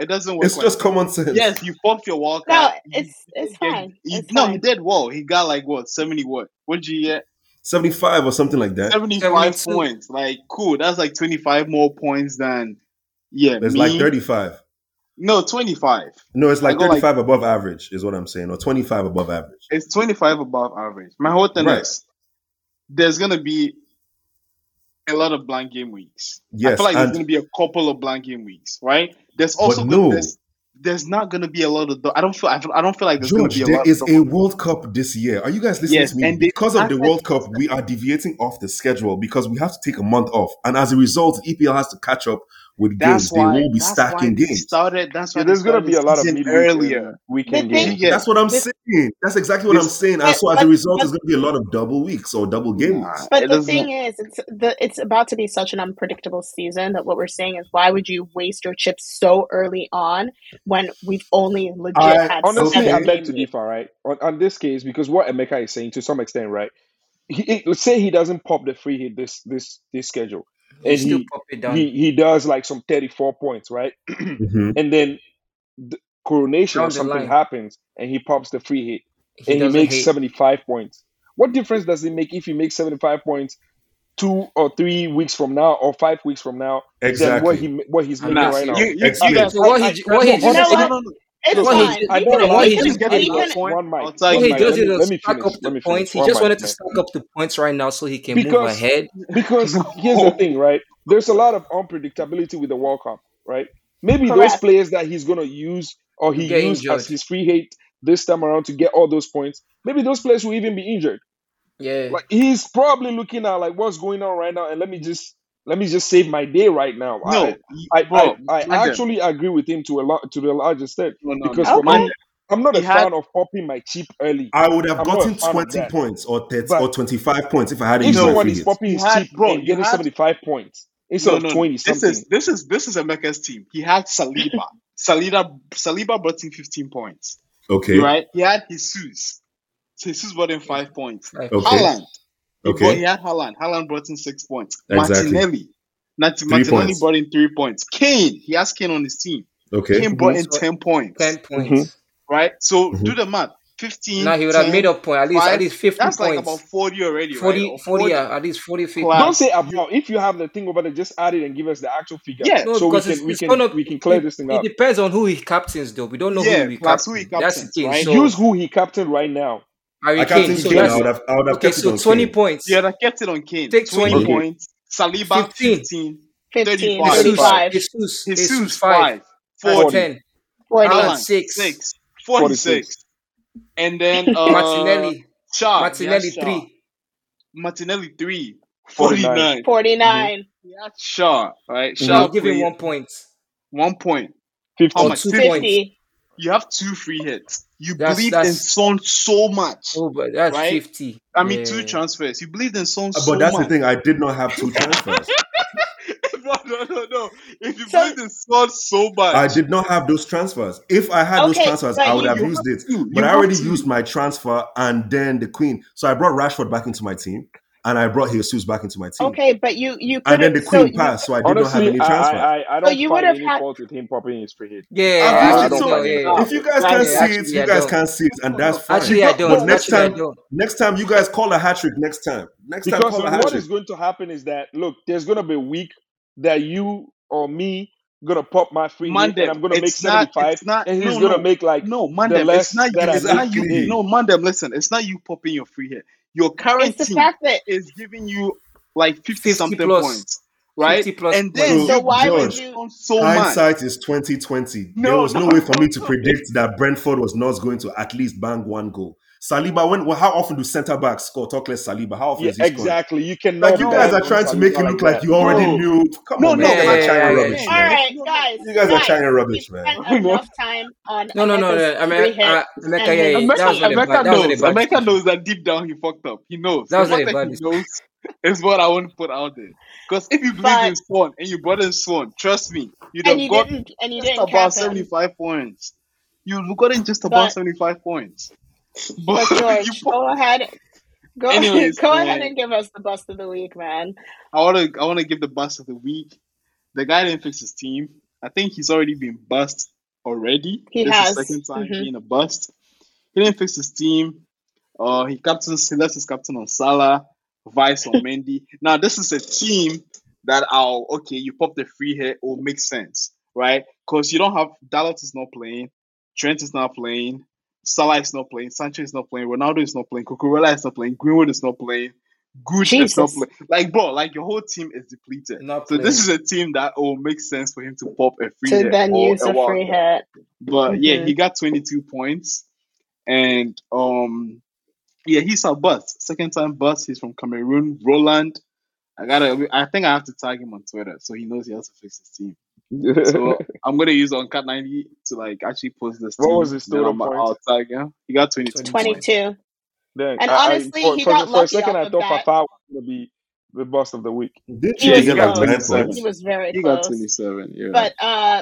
It doesn't work. It's just common sense. Yes, you popped your walkout. No, it's fine. He did well. He got like what? 70 what? What did you get? 75 or something like that. 75 points. Like, cool. That's like 25 more points than, There's me. Like 35. No, 25. No, it's like 35 above average is what I'm saying. Or 25 above average. It's 25 above average. My whole thing is, there's going to be a lot of blank game weeks. Yes, I feel like there's going to be a couple of blank game weeks, right? There's also there's not going to be a lot of. I don't feel like there's going to be a lot. There is a World Cup this year. Are you guys listening to me? And because of the World Cup, we are deviating off the schedule because we have to take a month off, and as a result, EPL has to catch up with games. They will be stacking games. There's going to be a lot of earlier weekend games. That's what I'm saying. That's exactly what I'm saying. And so as a result, there's going to be a lot of double weeks or double game weeks. But the thing is, it's about to be such an unpredictable season that what we're saying is, why would you waste your chips so early on when we've only legit had? Honestly, I'd like to differ, right? On this case, because what Emeka is saying to some extent, right? Say he doesn't pop the free hit this schedule. And he does like some 34 points, right? Mm-hmm. And then the coronation or something happens and he pops the free hit and he makes 75 points. What difference does it make if he makes 75 points 2 or 3 weeks from now or 5 weeks from now? Exactly. Than what he's making right now. What he does is stack up the points. He just wanted to stack up the points right now so he can move ahead. Because here's the thing, right? There's a lot of unpredictability with the World Cup, right? Maybe those players that he's going to use or he used injured as his free hit this time around to get all those points, maybe those players will even be injured. Yeah. Like, he's probably looking at like what's going on right now and let me just save my day right now. No, I actually agree with him to the large extent because for me, I'm not a fan of popping my chip early. I would have gotten 20 points or 30 or 25 points if I had. If someone is popping his chip, and getting 75 points instead of 20 something. This is Emeka's team. He had Saliba. Saliba brought in 15 points. Okay, right. He had Jesus. Jesus brought in 5 points. Okay. Haaland. Okay. But he had Haaland. Haaland brought in 6 points. Exactly. Martinelli brought in 3 points. Kane. He has Kane on his team. Okay. Kane brought in 10 points. Mm-hmm. Right? So do the math. 15. Now he would have made up point. At least 50 points. That's like about 40 already. 40, right? 40. At least 40, 50. Don't say about. If you have the thing over there, just add it and give us the actual figure. Yeah. No, so we can clear this thing up. It depends on who he captains, though. We don't know who he captains. That's the thing. Right? So use who he captained right now. I can't so I would have kept it on 20 Kane. Points. Yeah, I kept it on Kane. Take 20 points. Saliba, 15 35. Jesus, 5. 4, 10. 49, 6. 46. And then Martinelli, 3. 49. Yeah, Shaw. Right? Shaw. I'll give him 1 point. 1 point. 50. 2 points. You have 2 free hits. You believed in Son so much. Oh, but that's right? 50. I mean, two transfers. You believed in Son so much. But that's the thing. I did not have two transfers. No. If you believed in Son so much. I did not have those transfers. If I had those transfers, I would have used it. But I already used my transfer and then the Queen. So I brought Rashford back into my team. And I brought Jesus back into my team. Okay, but you couldn't. And then the Queen passed, so I did not have any transfer. I don't find any fault with him properly in his pre-hit. Yeah, if you guys can't see it, you guys can't see it, and that's fine. Actually, I don't. But next time, you guys call a hat-trick next time. Next time, call a hat-trick. What is going to happen is that, look, there's going to be a week that you or me going to pop my free hit, and I'm going to make 75, and he's going to make like the less that I made. No, Mandem, listen, it's not you popping your free hit. Your current team is giving you like 50-something points, right? 50 plus and then so why George, would you so hindsight much? Is 2020. There was no way for me to predict that Brentford was not going to at least bang one goal. Saliba, how often do centre backs score? Talk less Saliba. How often is he scoring? Exactly. You can like you guys are trying to make it look like you already knew. Come on, man. You guys are China rubbish. All right, guys. You guys are China rubbish, man. Enough time on no. America knows that deep down he fucked up. He knows. That was a bad mistake. Is what I want to put out there. Because if you believe in Swan and you brought in Swan, trust me, you'd have gotten just about 75 points. You've gotten just about 75 points. But George, go ahead and give us the bust of the week, man. I want to give the bust of the week. The guy didn't fix his team. I think he's already been bust already. This is the second time being a bust. He didn't fix his team. He left his captain on Salah, vice on Mendy. Now this is a team that you pop the free hit, will make sense, right? Because you don't have Dalot is not playing, Trent is not playing. Salah is not playing, Sancho is not playing, Ronaldo is not playing, Cucurella is not playing, Greenwood is not playing, Gucci is not playing. Like, bro, your whole team is depleted. So this is a team that will make sense for him to pop a free hit. To then use a free hit. But he got 22 points. And he's a bust. Second time bust. He's from Cameroon. Roland. I think I have to tag him on Twitter so he knows he has to fix his team. So I'm gonna use on Cat 90 to actually post this. What was his total points? He got 22. Dang. And honestly, he got lucky. For a second, I thought Papa was gonna be the boss of the week. He was very close. He got 27. Yeah. But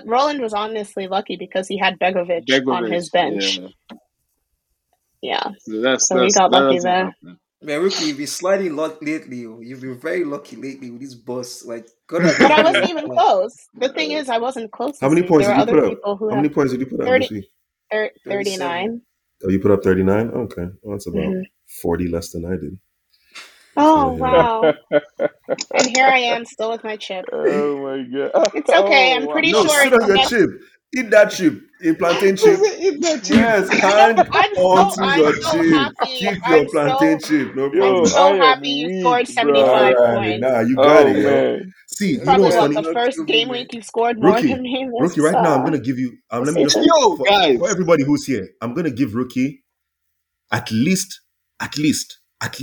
Roland was honestly lucky because he had Begovic on his bench. Yeah. So he got lucky there. Man, Rookie, you've been slightly lucky lately. You've been very lucky lately with this boss. But I wasn't even close. The thing is, I wasn't close. How many points did you put up? How many points did you put up? 39. Oh, you put up 39? Okay. Well, that's about 40 less than I did. Oh, wow. And here I am, still with my chip. Oh, my God. It's okay. I'm pretty sure. No, sit on your chip. Eat that chip. A plantain chip. Eat that chip. Yes, hand onto your chip. Keep your plantain chip. No problem. I'm so happy you scored 75 points. Nah, you got it. Man. See, you know what's funny? The first game week you scored more than me. Rookie, right now I'm going to give you... let me just, for everybody who's here, I'm going to give Rookie at least $25. At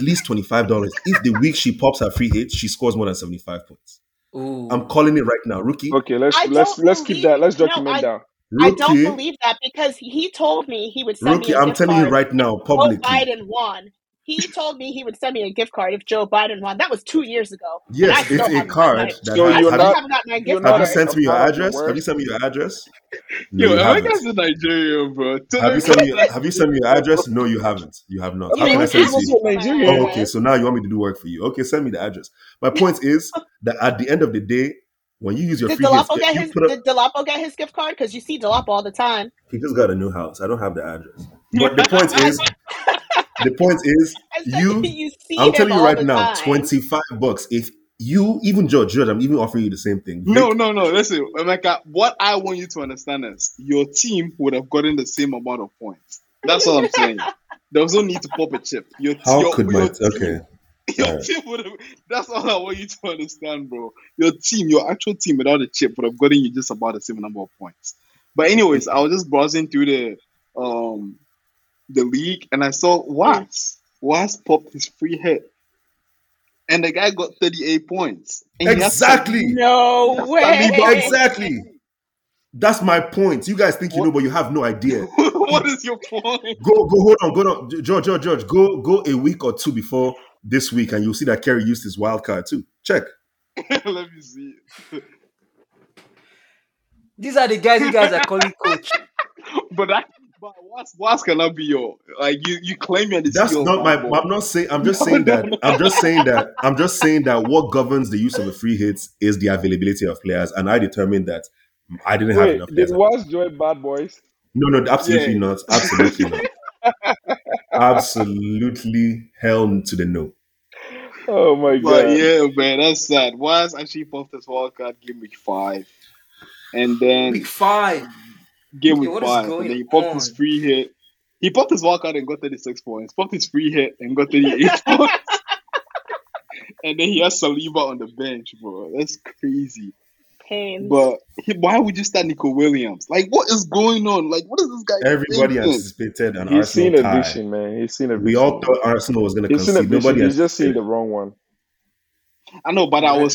least $25. If the week she pops her free hit, she scores more than 75 points. Ooh. I'm calling it right now, Rookie. Okay, let's keep that. Let's document down. Rookie, I don't believe that because he told me he would send me a gift card. Rookie, I'm telling you right now, publicly. Joe Biden won. He told me he would send me a gift card if Joe Biden won. That was 2 years ago. Yes, it's a card. Have you sent me your address? Have you sent me your address? Yo, I guess in Nigeria, bro. Have you sent me your address? No, you haven't. You have not. How can I send you? Oh, okay, so now you want me to do work for you. Okay, send me the address. My point is that at the end of the day, when you use your free gift, did Dolapo get his gift card? Because you see Dolapo all the time. He just got a new house. I don't have the address. But the point is... The point is, I'm telling you right now, $25. If you, even George, I'm even offering you the same thing. No. Listen, Emeka, what I want you to understand is your team would have gotten the same amount of points. That's all I'm saying. There was no need to pop a chip. Your team would have, that's all I want you to understand, bro. Your team, your actual team without a chip would have gotten you just about the same number of points. But anyways, I was just browsing through the league, and I saw Watts. Watts popped his free hit, and the guy got 38 points. Exactly. No way. Exactly. That's my point. You guys think you know, but you have no idea. What is your point? Go, hold on. George. Go a week or two before this week, and you'll see that Kerry used his wild card too. Check. Let me see. These are the guys you guys are calling coach. But what's gonna be your, like, you claim you're the CEO. That's not my. I'm just saying that what governs the use of the free hits is the availability of players, and I determined that I didn't have enough players. Did Walsh join Bad Boys? No, absolutely not. Absolutely not. Absolutely hell to the no. Oh my god! Yeah, man, that's sad. Walsh actually popped his wildcard game week 5, and then week 5. Game with five, and then he popped his free hit. He popped his wildcard and got 36 points. Popped his free hit and got 38 points. And then he has Saliba on the bench, bro. That's crazy. Pain. But why would you start Nico Williams? Like, what is going on? Like, what is this guy? Everybody anticipated an Arsenal tie. He's seen a vision, man. He's seen a vision. We all thought Arsenal was going to concede. Nobody has just seen the wrong one. I know, but I would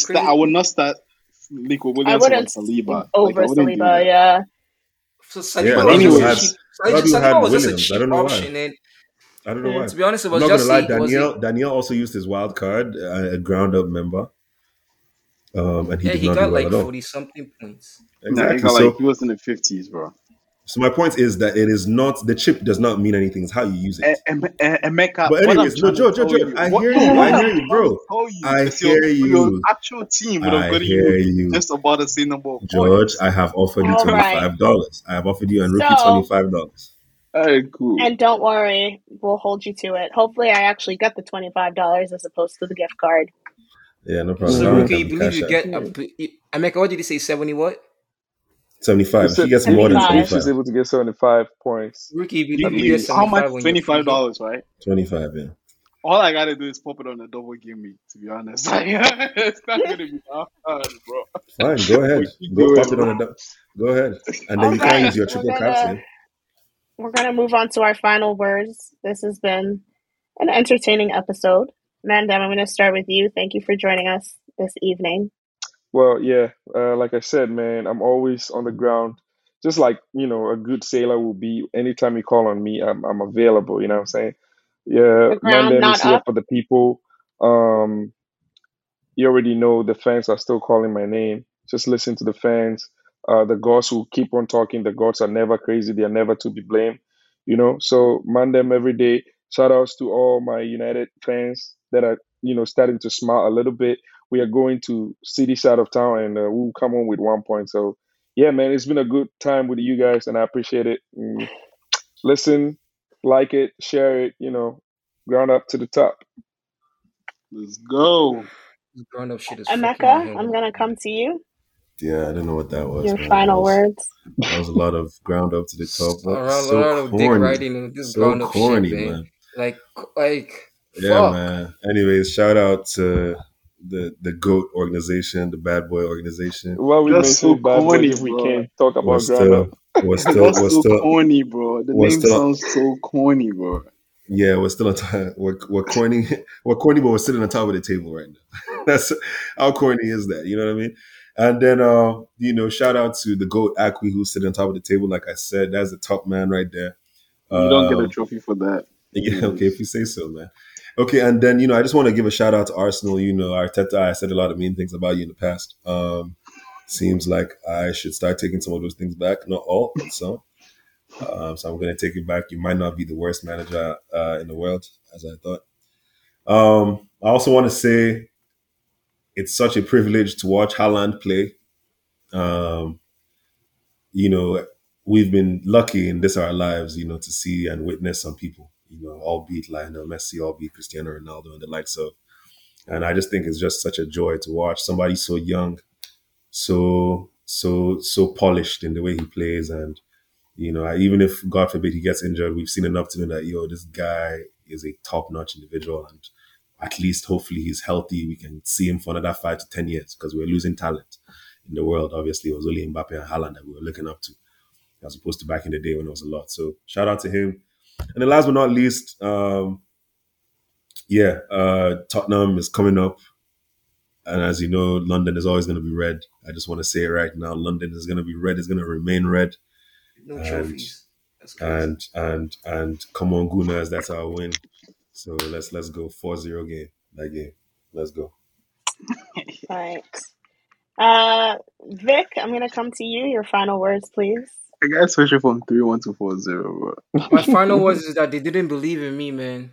not start Nico Williams over Saliba. Over Saliba, yeah. So Saliba was just a cheap option. I don't know why. To be honest, it was just like Daniel also used his wild card, a ground-up member. And he got like 40-something points. Exactly. He was in the 50s, bro. So my point is that it is not, the chip does not mean anything. It's how you use it. But anyways, Joe, I hear you, bro. I hear you. Your actual team would have got you just about the same number of points. George, I have offered you $25. I have offered you and Rookie $25. All right, cool. And don't worry, we'll hold you to it. Hopefully, I actually got the $25 as opposed to the gift card. Yeah, no problem. So, Rookie, you believe you get, Emeka, what did he say, 70 what? 75. If he gets more than 25. She's able to get 75 points. Rookie, how much? $25, right? 25, yeah. All I got to do is pop it on a double gimme, to be honest. It's not going to be that hard, bro. Fine, go ahead. Go ahead. And then you can use your triple captain. We're going to move on to our final words. This has been an entertaining episode. Mandem, I'm going to start with you. Thank you for joining us this evening. Well, yeah, like I said, man, I'm always on the ground. Just like, you know, a good sailor will be. Anytime you call on me, I'm available. You know what I'm saying? Yeah, Mandem is here for the people. You already know the fans are still calling my name. Just listen to the fans. The gods will keep on talking. The gods are never crazy. They are never to be blamed. You know, so Mandem every day. Shout outs to all my United fans that are, you know, starting to smile a little bit. We are going to city side of town, and we'll come home with 1 point. So, yeah, man, it's been a good time with you guys, and I appreciate it. And listen, like it, share it, you know, ground up to the top. Let's go. Ground up shit is Emeka, I'm going to come to you. Yeah, I don't know what that was. Your final words. That was a lot of ground up to the top. So a lot of corny. Dick riding. This so ground up corny, shit, man. Like, yeah, fuck. Man. Anyways, shout out to the GOAT organization, the Bad Boy organization. Well, we that's so bad corny if we can't talk about ground up. We're still corny, bro. The name sounds so corny, bro. Yeah, we're still on top. We're corny. We're corny, but we're sitting on top of the table right now. That's how corny is that? You know what I mean? And then, you know, shout out to the GOAT Akwi who's sitting on top of the table. Like I said, that's the top man right there. You don't get a trophy for that. Yeah, okay, if you say so, man. Okay, and then, you know, I just want to give a shout out to Arsenal. You know, Arteta, I said a lot of mean things about you in the past. Seems like I should start taking some of those things back. Not all, but some. So I'm going to take it back. You might not be the worst manager in the world, as I thought. I also want to say it's such a privilege to watch Haaland play. You know, we've been lucky in this our lives, you know, to see and witness some people. You know, albeit Lionel Messi, albeit Cristiano Ronaldo and the likes of. And I just think it's just such a joy to watch somebody so young, so polished in the way he plays. And, you know, even if, God forbid, he gets injured, we've seen enough to know that, yo, this guy is a top-notch individual. And at least, hopefully, he's healthy. We can see him for another 5 to 10 years because we're losing talent in the world. Obviously, it was only Mbappe and Haaland that we were looking up to as opposed to back in the day when it was a lot. So shout out to him. And then last but not least, Tottenham is coming up. And as you know, London is always going to be red. I just want to say it right now. London is going to be red. It's going to remain red. No trophies. That's crazy. And come on, Gunners, that's our win. So let's go 4-0 game. That game. Let's go. All right. Vic, I'm going to come to you. Your final words, please. I gotta switch it from 3-1 to 4-0. My final words is that they didn't believe in me, man.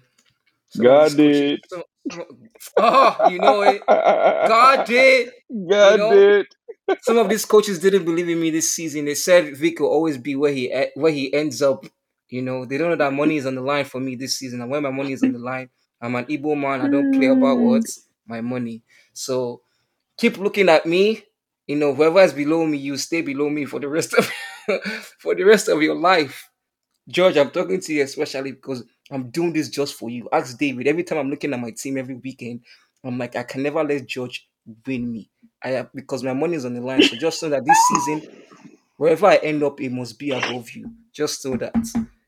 So God did. Oh, you know it. God did. God did. Some of these coaches didn't believe in me this season. They said Vic will always be where he ends up. You know, they don't know that money is on the line for me this season. And when my money is on the line, I'm an Igbo man. I don't play about words. My money. So keep looking at me. You know, whoever is below me, you stay below me for the rest of your life. George, I'm talking to you especially because I'm doing this just for you. Ask David. Every time I'm looking at my team every weekend, I'm like, I can never let George win me. Because my money is on the line. So just so that this season, wherever I end up, it must be above you. Just so that.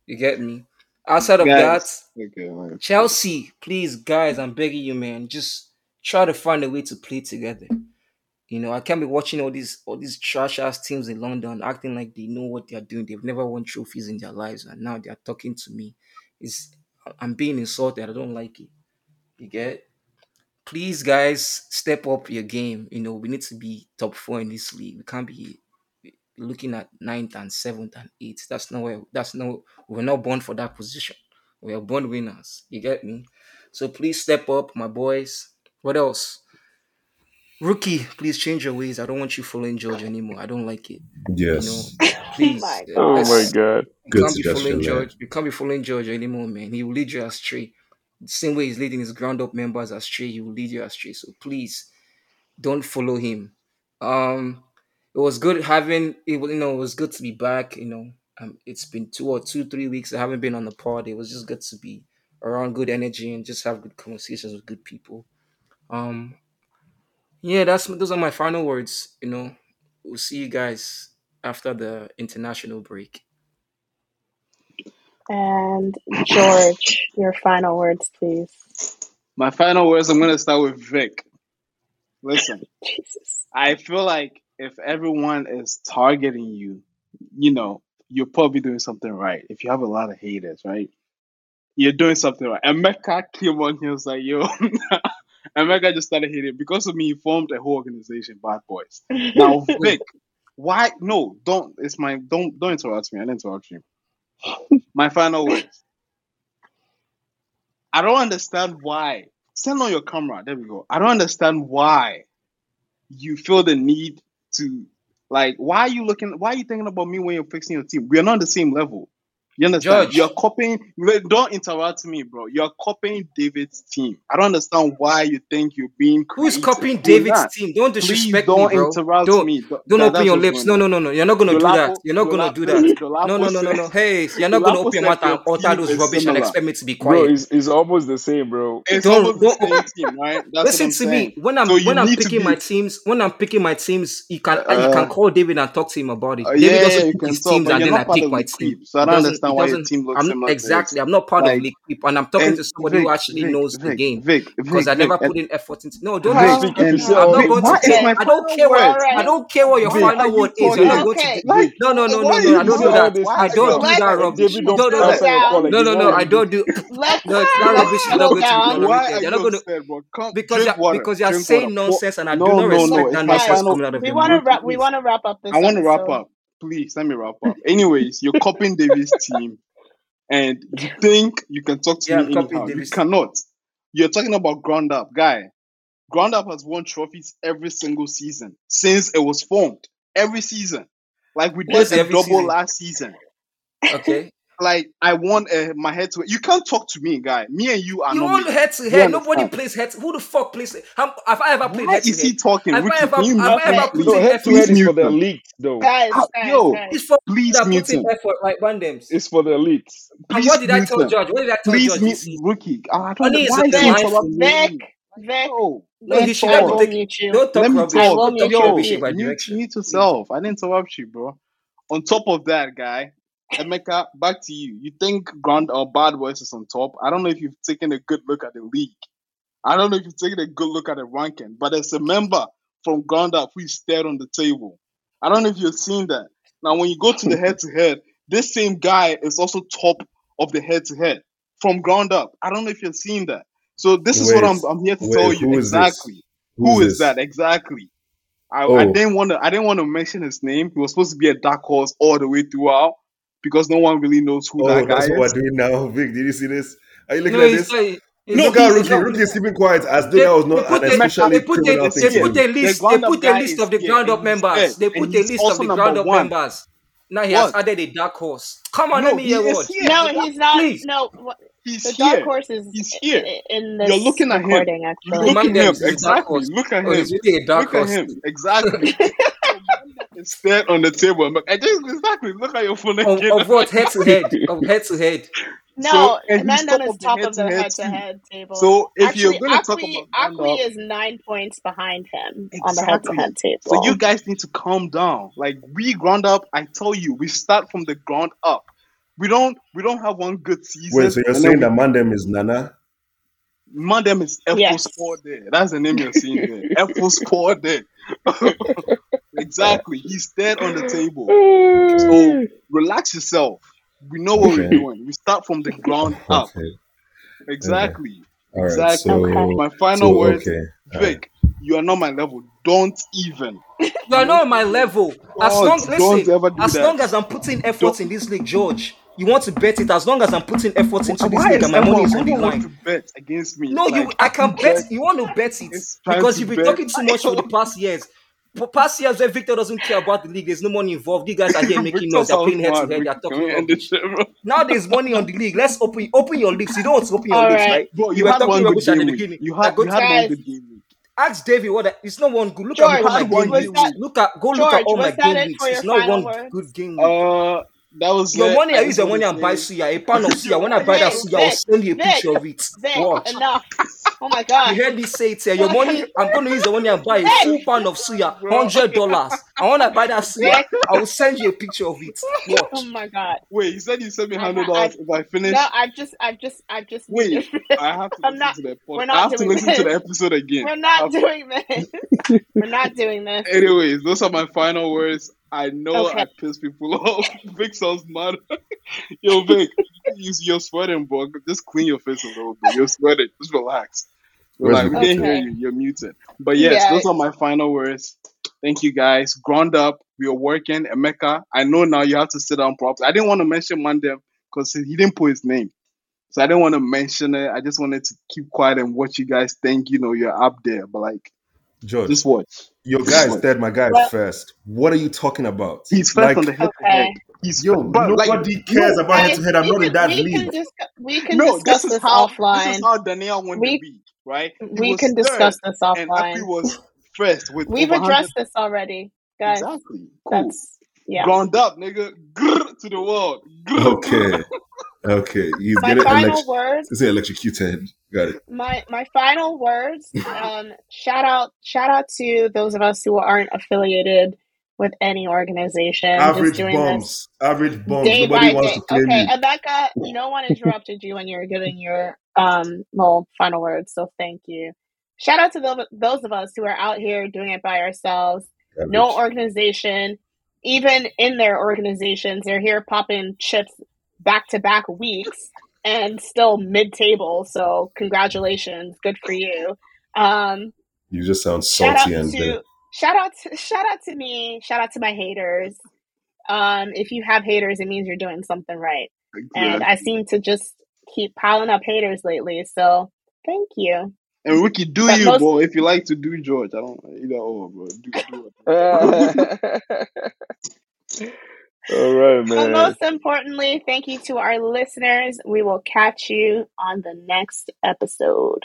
You get me? Outside of that, okay, Chelsea, please, guys, I'm begging you, man. Just try to find a way to play together. You know, I can't be watching all these trash-ass teams in London acting like they know what they're doing. They've never won trophies in their lives, and now they're talking to me. I'm being insulted. I don't like it. You get? Please, guys, step up your game. You know, we need to be top 4 in this league. We can't be looking at 9th and 7th and 8th. We're not born for that position. We are born winners. You get me? So please step up, my boys. What else? Rookie, please change your ways. I don't want you following George anymore. I don't like it. Yes. You know, please. Oh, my God. You can't be following George anymore, man. He will lead you astray. The same way he's leading his ground-up members astray, he will lead you astray. So, please, don't follow him. It was good having... it was good to be back. You know, it's been 3 weeks. I haven't been on the pod. It was just good to be around good energy and just have good conversations with good people. Yeah, those are my final words. You know, we'll see you guys after the international break. And George, your final words, please. My final words. I'm gonna start with Vic. Listen, Jesus. I feel like if everyone is targeting you, you know, you're probably doing something right. If you have a lot of haters, right, you're doing something right. And Mecca came on here was like, yo. And my guy just started hating. Because of me, he formed a whole organization, Bad Boys. Now, Vic, why? No, don't. It's my don't interrupt me. I didn't interrupt you. My final words. I don't understand why. Send on your camera. There we go. I don't understand why you feel the need to why are you thinking about me when you're fixing your team? We are not on the same level. You understand? Judge. You're copying. Don't interrupt me, bro. You're copying David's team. I don't understand why you think you're being creative. Who's copying David's team? Don't disrespect me, bro. Don't interrupt me. Don't open your lips. No. You're not going to do that. You're not going to do that. No. Hey, you're not going to open your mouth and utter those rubbish and expect me to be quiet. Bro, it's almost the same, bro. It's almost the same team, right? Listen to me. When I'm picking my teams, you can call David and talk to him about it. David doesn't pick his teams and then I pick my team. So I don't understand why your team looks similar. Exactly. I'm not part of League People, and I'm talking to somebody who actually knows the game. Because I never put in effort into... No, don't do it. I don't care what your final word is. You're not going to... No. I don't do that. I don't do that rubbish. No. I don't do... No, that rubbish is not going to be relegated. Because you're saying nonsense, and I do not respect that nonsense coming out of your mouth. We want to wrap up this. I want to wrap up. Please, let me wrap up. Anyways, you're copying Davis' team and you think you can talk to me anyhow. You cannot. You're talking about Ground Up. Guy, Ground Up has won trophies every single season since it was formed. Every season. Like, we did a double season? Last season. Okay. Like, I won my head-to-head. You can't talk to me, guy. Me and you are not... You want head-to-head. Nobody plays head-to-head. Who the fuck plays it? Have I ever played head-to-head? Why is he talking? Head-to-head is for the elite, though. Guys. It's for putting effort like randoms. It's for the elite. And what did I tell George? Please mute Rookie. Vic. No, he should have taken you. Don't talk rubbish. I will mute you. Mute yourself. I didn't interrupt you, bro. On top of that, guy... Emeka, back to you. You think Bad Boys is on top? I don't know if you've taken a good look at the league. I don't know if you've taken a good look at the ranking, but there's a member from ground up who is third on the table. I don't know if you've seen that. Now, when you go to the head-to-head, this same guy is also top of the head-to-head from ground up. I don't know if you've seen that. So this is what I'm here to tell you exactly. Who is that exactly? I didn't want to mention his name. He was supposed to be a dark horse all the way throughout because no one really knows who that guy is. Oh, that's what I do now. Vic, did you see this? Are you looking at this? Rookie is keeping quiet as though that was not an especially criminal thing. They put a list of the ground-up members. They put a list of the ground-up members. Now he has added a dark horse. Come on, let me hear what. No, he's not. No, the dark horse is here. In this recording, actually. You're looking at him. Exactly. Look at him. Look at him. Exactly. It's there on the table. Exactly. Look at your phone again. Of what? Head to head. Of head to head. No, Nandan is top of the head-to-head table. So if you're going to talk about Akwi is 9 points behind him on the head-to-head table. So you guys need to calm down. Like we ground up, I tell you, we start from the ground up. We don't have one good season. Wait, so you're saying that Mandem is Nana? Mandem is F4 there. That's the name you're seeing there. F4 there. Exactly. He's dead on the table. So relax yourself. We know what we're doing. We start from the ground up. Okay. Exactly. Okay. Right, exactly. So, my final words, Vic, you are not my level. Don't even. You are not my level. As long as I'm putting effort in this league, George, you want to bet it. As long as I'm putting effort into this league and my money is on the line. You want to bet against me. No, I can bet. You want to bet it because you've been talking too much over the past years. For past years, when Victor doesn't care about the league, there's no money involved. You guys are here making noise. They're playing head-to-head. They're talking. Now there's money on the league. Let's open your lips. You don't want to open your lips, right? Bro, you were talking about at the beginning. You had one good game. Ask David it's not one good. Look George, at my game week. Look at all my game weeks. It's not one good game week. That was your money. I use your money and buy suya. A pan of suya. When I buy that suya, I'll send you a picture of it. Watch. Enough. Oh my God! You heard me say it here. Your money. I'm gonna use the money and buy a full pan of suya, $100. I wanna buy that suya. I will send you a picture of it. Watch. Oh my God! Wait, you said you sent me $100 if I finish. No, I've just. Wait, I have to listen to the podcast. I have to listen to the episode again. We're not doing this. We're not doing this. Anyways, those are my final words. I know I piss people off. Vic sounds mad. Yo, Vic, you're sweating, bro. Just clean your face a little bit. You're sweating. Just relax. Like, we can't hear you. You're muted. But yes, those are my final words. Thank you, guys. Ground up. We are working. Emeka, I know now you have to sit down properly. I didn't want to mention Mandem because he didn't put his name. So I didn't want to mention it. I just wanted to keep quiet and watch you guys think, you're up there. But like, George, just watch. Your guy is third, my guy is first. What are you talking about? He's first on the head-to-head. Nobody cares about head-to-head. I'm not in that league. We can discuss this offline. This is how Daniel wanted to be, right? We can discuss this offline. And Akwi was first. We've addressed this already, guys. Exactly. Cool. That's, ground up, nigga. Grrr, to the world. Grrr. Okay. You my get it. Final words. It's electrocuted. Got it. My final words. Shout out to those of us who aren't affiliated with any organization. Average bombs. Nobody wants to claim you. Okay, Emeka, no one interrupted you when you were giving your final words. So thank you. Shout out to those of us who are out here doing it by ourselves. Average. No organization. Even in their organizations, they're here popping chips back-to-back weeks and still mid-table. So congratulations, good for you. You just sound salty and bitter. Shout out to me. Shout out to my haters. If you have haters, it means you're doing something right. Exactly. And I seem to just keep piling up haters lately. So thank you. And Ricky, bro, if you like to do George. I don't either or, bro. Do it. All right, man. And most importantly, thank you to our listeners. We will catch you on the next episode.